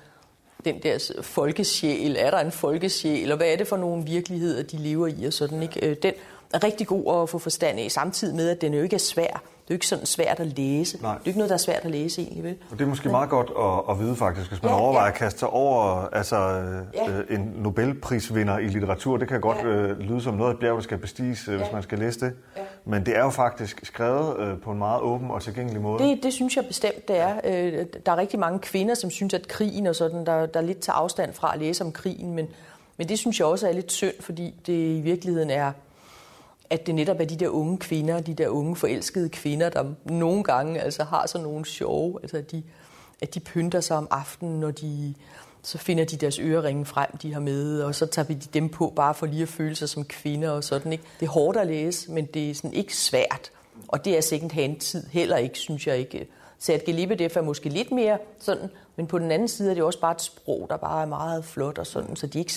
den der folkesjæl? Er der en folkesjæl? Og hvad er det for nogle virkeligheder, de lever i? Og sådan, ikke? Den er rigtig god at få forstand af, samtidig med, at den jo ikke er svær. Det er jo ikke sådan svært at læse. Nej. Det er ikke noget, der er svært at læse egentlig, vel? Og det er måske ja. meget godt at, at vide faktisk, hvis man ja, overvejer ja. at kaste sig over altså, ja. øh, en Nobelprisvinder i litteratur. Det kan godt ja. øh, lyde som noget af et bjerg, der skal bestiges, øh, ja. hvis man skal læse det. Ja. Men det er jo faktisk skrevet øh, på en meget åben og tilgængelig måde. Det, det synes jeg bestemt, det er. Øh, der er rigtig mange kvinder, som synes, at krigen og sådan, der, der lidt tager afstand fra at læse om krigen. Men, men det synes jeg også er lidt synd, fordi det i virkeligheden er, at det netop er de der unge kvinder, de der unge forelskede kvinder, der nogle gange altså har sådan nogle sjove, altså at de, at de pynter sig om aftenen, når de, så finder de deres øreringe frem, de har med, og så tager vi dem på bare for lige at føle sig som kvinder og sådan, ikke? Det er hårdt at læse, men det er sådan ikke svært, og det er second hand-tid heller ikke, synes jeg ikke. Sergej Lebedev er måske lidt mere sådan, men på den anden side er det også bare et sprog, der bare er meget flot og sådan, så de ikke,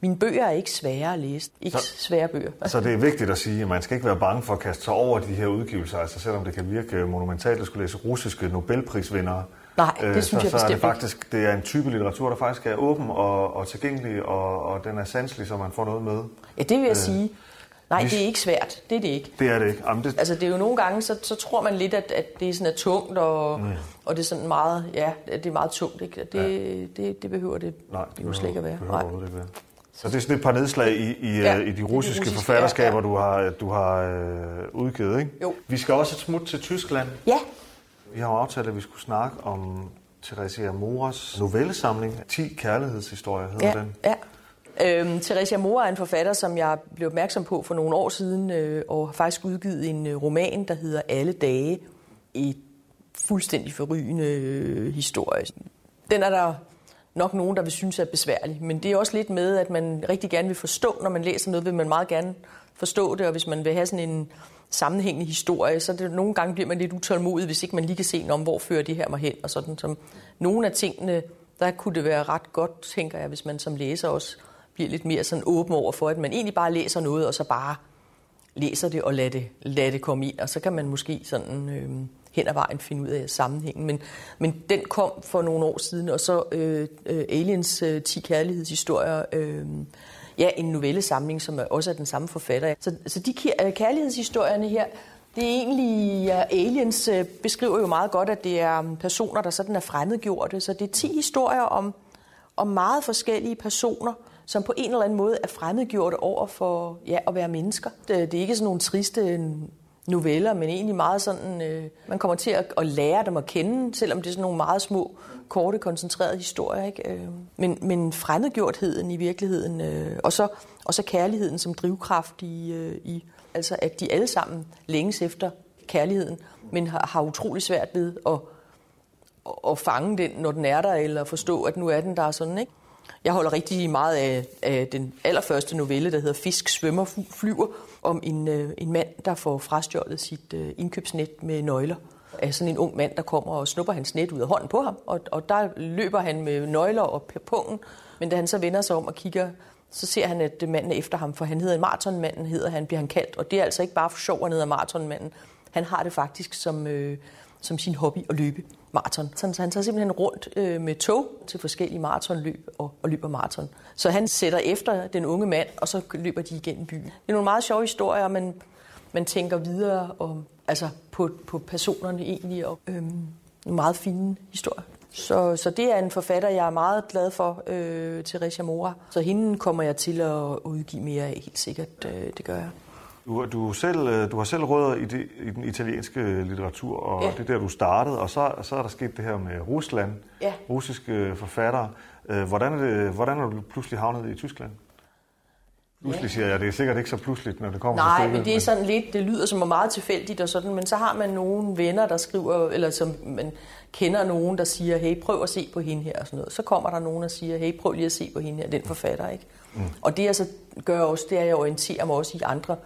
mine bøger er ikke svære at læse. Ikke så, svære bøger. Så det er vigtigt at sige, at man skal ikke være bange for at kaste sig over de her udgivelser, altså selvom det kan virke monumentalt at skulle læse russiske Nobelprisvindere. Nej, det øh, synes så, jeg bestemt så er det faktisk, det er en type litteratur, der faktisk er åben og, og tilgængelig, og, og den er sanselig, så man får noget med. Ja, det vil jeg øh. sige. Nej, det er ikke svært. Det er det ikke. Det er det ikke. Jamen, det... Altså, det er jo nogle gange, så, så tror man lidt, at, at det sådan er tungt, og, mm. og det er sådan meget, ja, det er meget tungt, ikke? Det, ja. det, det, det behøver det Nej, det jo slet ikke at være. Nej. Det være. Så det er sådan et par nedslag i, i, ja, i de russiske de forfatterskaber, ja. du har, du har øh, udgivet, ikke? Jo. Vi skal også et smut til Tyskland. Ja. Vi har jo aftalt, at vi skulle snakke om Theresia Moras novellesamling. ti kærlighedshistorier hedder ja. den. Ja. Øhm, Theresia Mora er en forfatter, som jeg blev opmærksom på for nogle år siden, øh, og har faktisk udgivet en roman, der hedder Alle dage, et fuldstændig forrygende øh, historie. Den er der nok nogen, der vil synes er besværlig, men det er også lidt med, at man rigtig gerne vil forstå, når man læser noget, vil man meget gerne forstå det, og hvis man vil have sådan en sammenhængende historie, så det, nogle gange bliver man lidt utålmodig, hvis ikke man lige kan se, om hvor fører det her mig hen, og sådan som nogle af tingene, der kunne det være ret godt, tænker jeg, hvis man som læser også bliver lidt mere sådan åben over for, at man egentlig bare læser noget, og så bare læser det og lader det, lader det komme ind. Og så kan man måske sådan øh, hen ad vejen finde ud af sammenhængen. Men, men den kom for nogle år siden, og så øh, øh, Aliens øh, ti kærlighedshistorier. Øh, ja, en novellesamling, som er også er den samme forfatter. Så, så de kærlighedshistorierne her, det er egentlig, ja, Aliens øh, beskriver jo meget godt, at det er personer, der sådan er fremmedgjorte. Så det er ti historier om, om meget forskellige personer, som på en eller anden måde er fremmedgjorte over for, ja, at være mennesker. Det er ikke sådan nogle triste noveller, men egentlig meget sådan, øh, man kommer til at, at lære dem at kende, selvom det er sådan nogle meget små, korte, koncentrerede historier, ikke? Men, men fremmedgjortheden i virkeligheden, øh, og, så, og så kærligheden som drivkraft i, øh, i, altså at de alle sammen længes efter kærligheden, men har, har utrolig svært ved at, at fange den, når den er der, eller forstå, at nu er den der sådan, ikke? Jeg holder rigtig meget af, af den allerførste novelle, der hedder Fisk svømmer flyver, om en, en mand, der får frastjålet sit indkøbsnet med nøgler. Af sådan en ung mand, der kommer og snupper hans net ud af hånden på ham, og, og der løber han med nøgler og pungen, men da han så vender sig om og kigger, så ser han, at manden er efter ham, for han hedder maratonmanden, hedder han, bliver han kaldt, og det er altså ikke bare for sjov at hedder maratonmanden. Han har det faktisk som, øh, som sin hobby at løbe maraton. Så han tager simpelthen rundt øh, med tog til forskellige maratonløb og, og løber maraton. Så han sætter efter den unge mand, og så løber de igennem byen. Det er nogle meget sjove historier, men man tænker videre om, altså på, på personerne egentlig, og øh, en meget fin historie. Så, så det er en forfatter, jeg er meget glad for, øh, Theresia Mora. Så hende kommer jeg til at udgive mere af, helt sikkert, øh, det gør jeg. Du, du, selv, du har selv rødder i, de, i den italienske litteratur, og ja. Det er der, du startede, og så, så er der sket det her med Rusland, ja. Russiske forfattere. Hvordan er, det, hvordan er du pludselig havnet i Tyskland? Pludselig ja. Siger jeg, det er sikkert ikke så pludseligt, når det kommer Nej, til stykket. Nej, men det er sådan lidt, det lyder som meget tilfældigt og sådan, men så har man nogle venner, der skriver, eller som man kender nogen, der siger, hey, prøv at se på hende her og sådan noget. Så kommer der nogen, der siger, hey, prøv lige at se på hende her, den forfatter, ikke? Mm. Og det jeg så gør også, det er, at jeg orienterer mig også i andre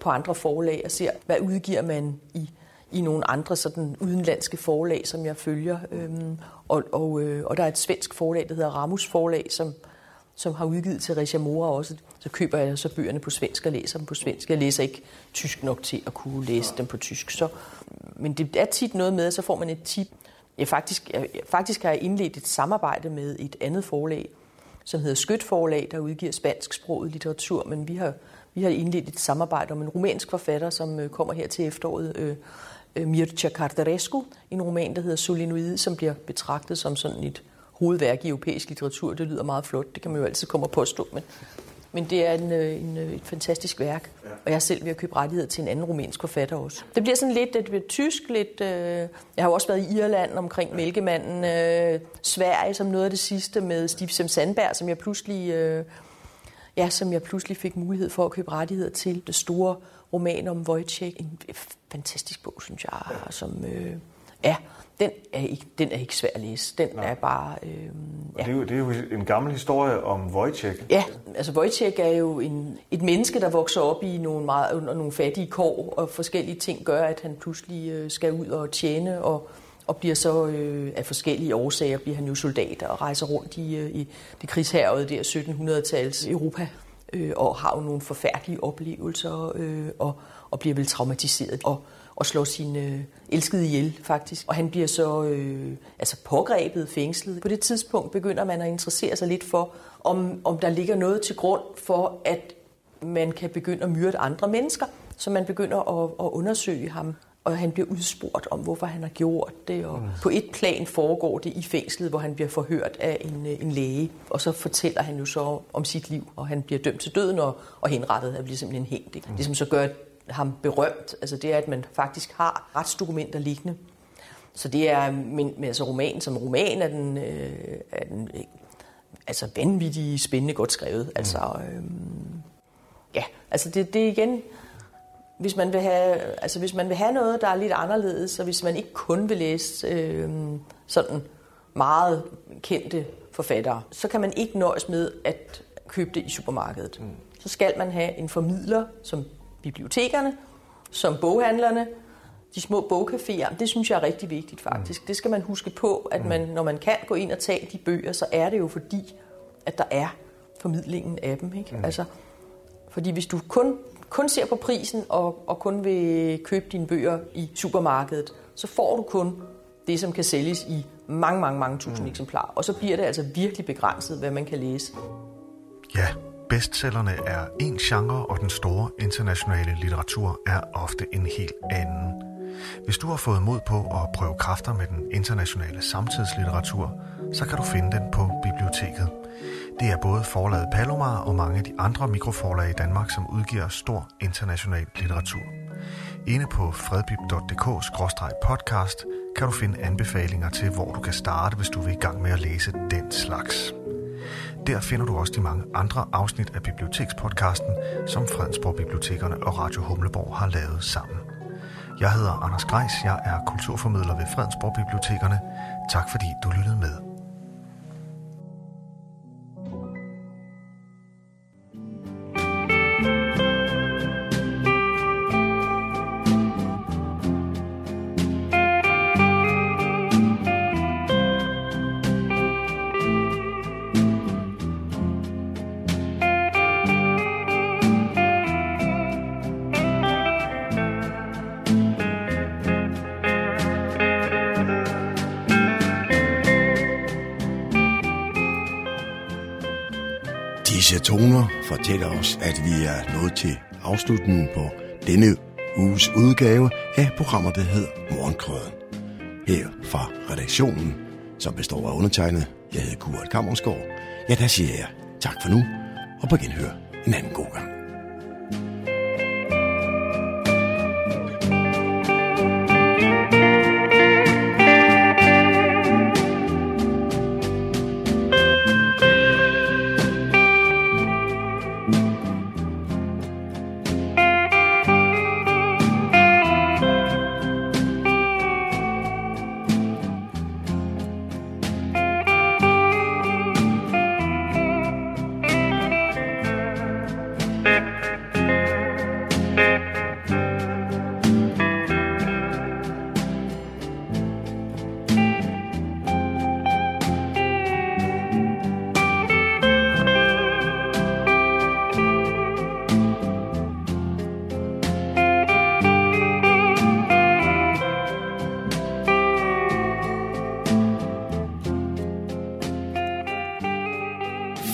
på andre forlag og ser, hvad udgiver man i, i nogle andre sådan udenlandske forlag, som jeg følger. Øhm, og, og, øh, og der er et svensk forlag, der hedder Ramus Forlag, som, som har udgivet Theresia Mora også. Så køber jeg så bøgerne på svensk og læser dem på svensk. Jeg læser ikke tysk nok til at kunne læse dem på tysk. Så. Men det er tit noget med, så får man et tip. Jeg faktisk, jeg, faktisk har jeg indledt et samarbejde med et andet forlag, som hedder Skødt Forlag, der udgiver spansksproget litteratur, men vi har Vi har indledt et samarbejde om en rumænsk forfatter, som kommer her til efteråret, Mircea Cărtărescu, en roman, der hedder Solenoid, som bliver betragtet som sådan et hovedværk i europæisk litteratur. Det lyder meget flot, det kan man jo altid komme og påstå, men, men det er en, en, et fantastisk værk. Og jeg er selv ved at købe rettigheder til en anden rumænsk forfatter også. Det bliver sådan lidt, det bliver tysk, lidt... Øh, jeg har også været i Irland omkring Mælkemanden, øh, Sverige som noget af det sidste med Steve Sem Sandberg, som jeg pludselig... Øh, Ja, som jeg pludselig fik mulighed for at købe rettigheder til. Det store roman om Wojciech. En fantastisk bog, synes jeg. Ja. Som, øh, ja, den er, ikke, den er ikke svær at læse. Den Nej. Er bare... Øh, ja. det, er jo, det er jo en gammel historie om Wojciech. Ja, altså Wojciech er jo en, et menneske, der vokser op i nogle, meget, nogle fattige kår, og forskellige ting gør, at han pludselig skal ud og tjene, og, og bliver så øh, af forskellige årsager, bliver han jo soldat og rejser rundt i, øh, i det krigshærgede der sytten hundrede-tals Europa, øh, og har jo nogle forfærdelige oplevelser, øh, og, og bliver vel traumatiseret, og, og slår sin øh, elskede ihjel, faktisk. Og han bliver så øh, altså pågrebet, fængslet. På det tidspunkt begynder man at interessere sig lidt for, om, om der ligger noget til grund for, at man kan begynde at myrde andre mennesker, så man begynder at, at undersøge ham. Og han bliver udspurgt om, hvorfor han har gjort det. Og på et plan foregår det i fængslet, hvor han bliver forhørt af en, en læge. Og så fortæller han jo så om sit liv, og han bliver dømt til døden og, og henrettet. Han bliver simpelthen hængt. Ikke? Det, som så gør ham berømt, altså det er, at man faktisk har retsdokumenter liggende. Så det er, men, men altså romanen som roman er den, øh, er den øh, altså vanvittigt spændende godt skrevet. Altså, øh, ja, altså det, det er igen... Hvis man vil have, altså hvis man vil have noget, der er lidt anderledes, og hvis man ikke kun vil læse øh, sådan meget kendte forfattere, så kan man ikke nøjes med at købe det i supermarkedet. Mm. Så skal man have en formidler, som bibliotekerne, som boghandlerne, de små bogcaféer. Det synes jeg er rigtig vigtigt faktisk. Mm. Det skal man huske på, at man, når man kan gå ind og tage de bøger, så er det jo fordi, at der er formidlingen af dem. Ikke? Mm. Altså, fordi hvis du kun kun ser på prisen og, og kun vil købe dine bøger i supermarkedet, så får du kun det, som kan sælges i mange, mange, mange tusind mm. eksemplarer. Og så bliver det altså virkelig begrænset, hvad man kan læse. Ja, bestsellerne er en genre, og den store internationale litteratur er ofte en helt anden. Hvis du har fået mod på at prøve kræfter med den internationale samtidslitteratur, så kan du finde den på biblioteket. Det er både forlaget Palomar og mange af de andre mikroforlag i Danmark, som udgiver stor international litteratur. Inde på fredbib punktum dk skråstreg podcast kan du finde anbefalinger til, hvor du kan starte, hvis du vil i gang med at læse den slags. Der finder du også de mange andre afsnit af bibliotekspodcasten, som Fredensborg Bibliotekerne og Radio Humleborg har lavet sammen. Jeg hedder Anders Grejs, jeg er kulturformidler ved Fredensborg Bibliotekerne. Tak fordi du lyttede med. Disse toner fortæller os, at vi er nået til afslutningen på denne uges udgave af programmet, der hedder Morgengryden. Her fra redaktionen, som består af undertegnet, jeg hedder Kurt Kammersgaard. Ja, der siger jeg tak for nu, og på genhør en anden god gang.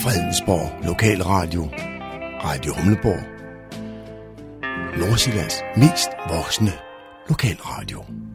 Fredensborg Lokalradio, Radio Humleborg, Nordsjællands mest voksne lokalradio.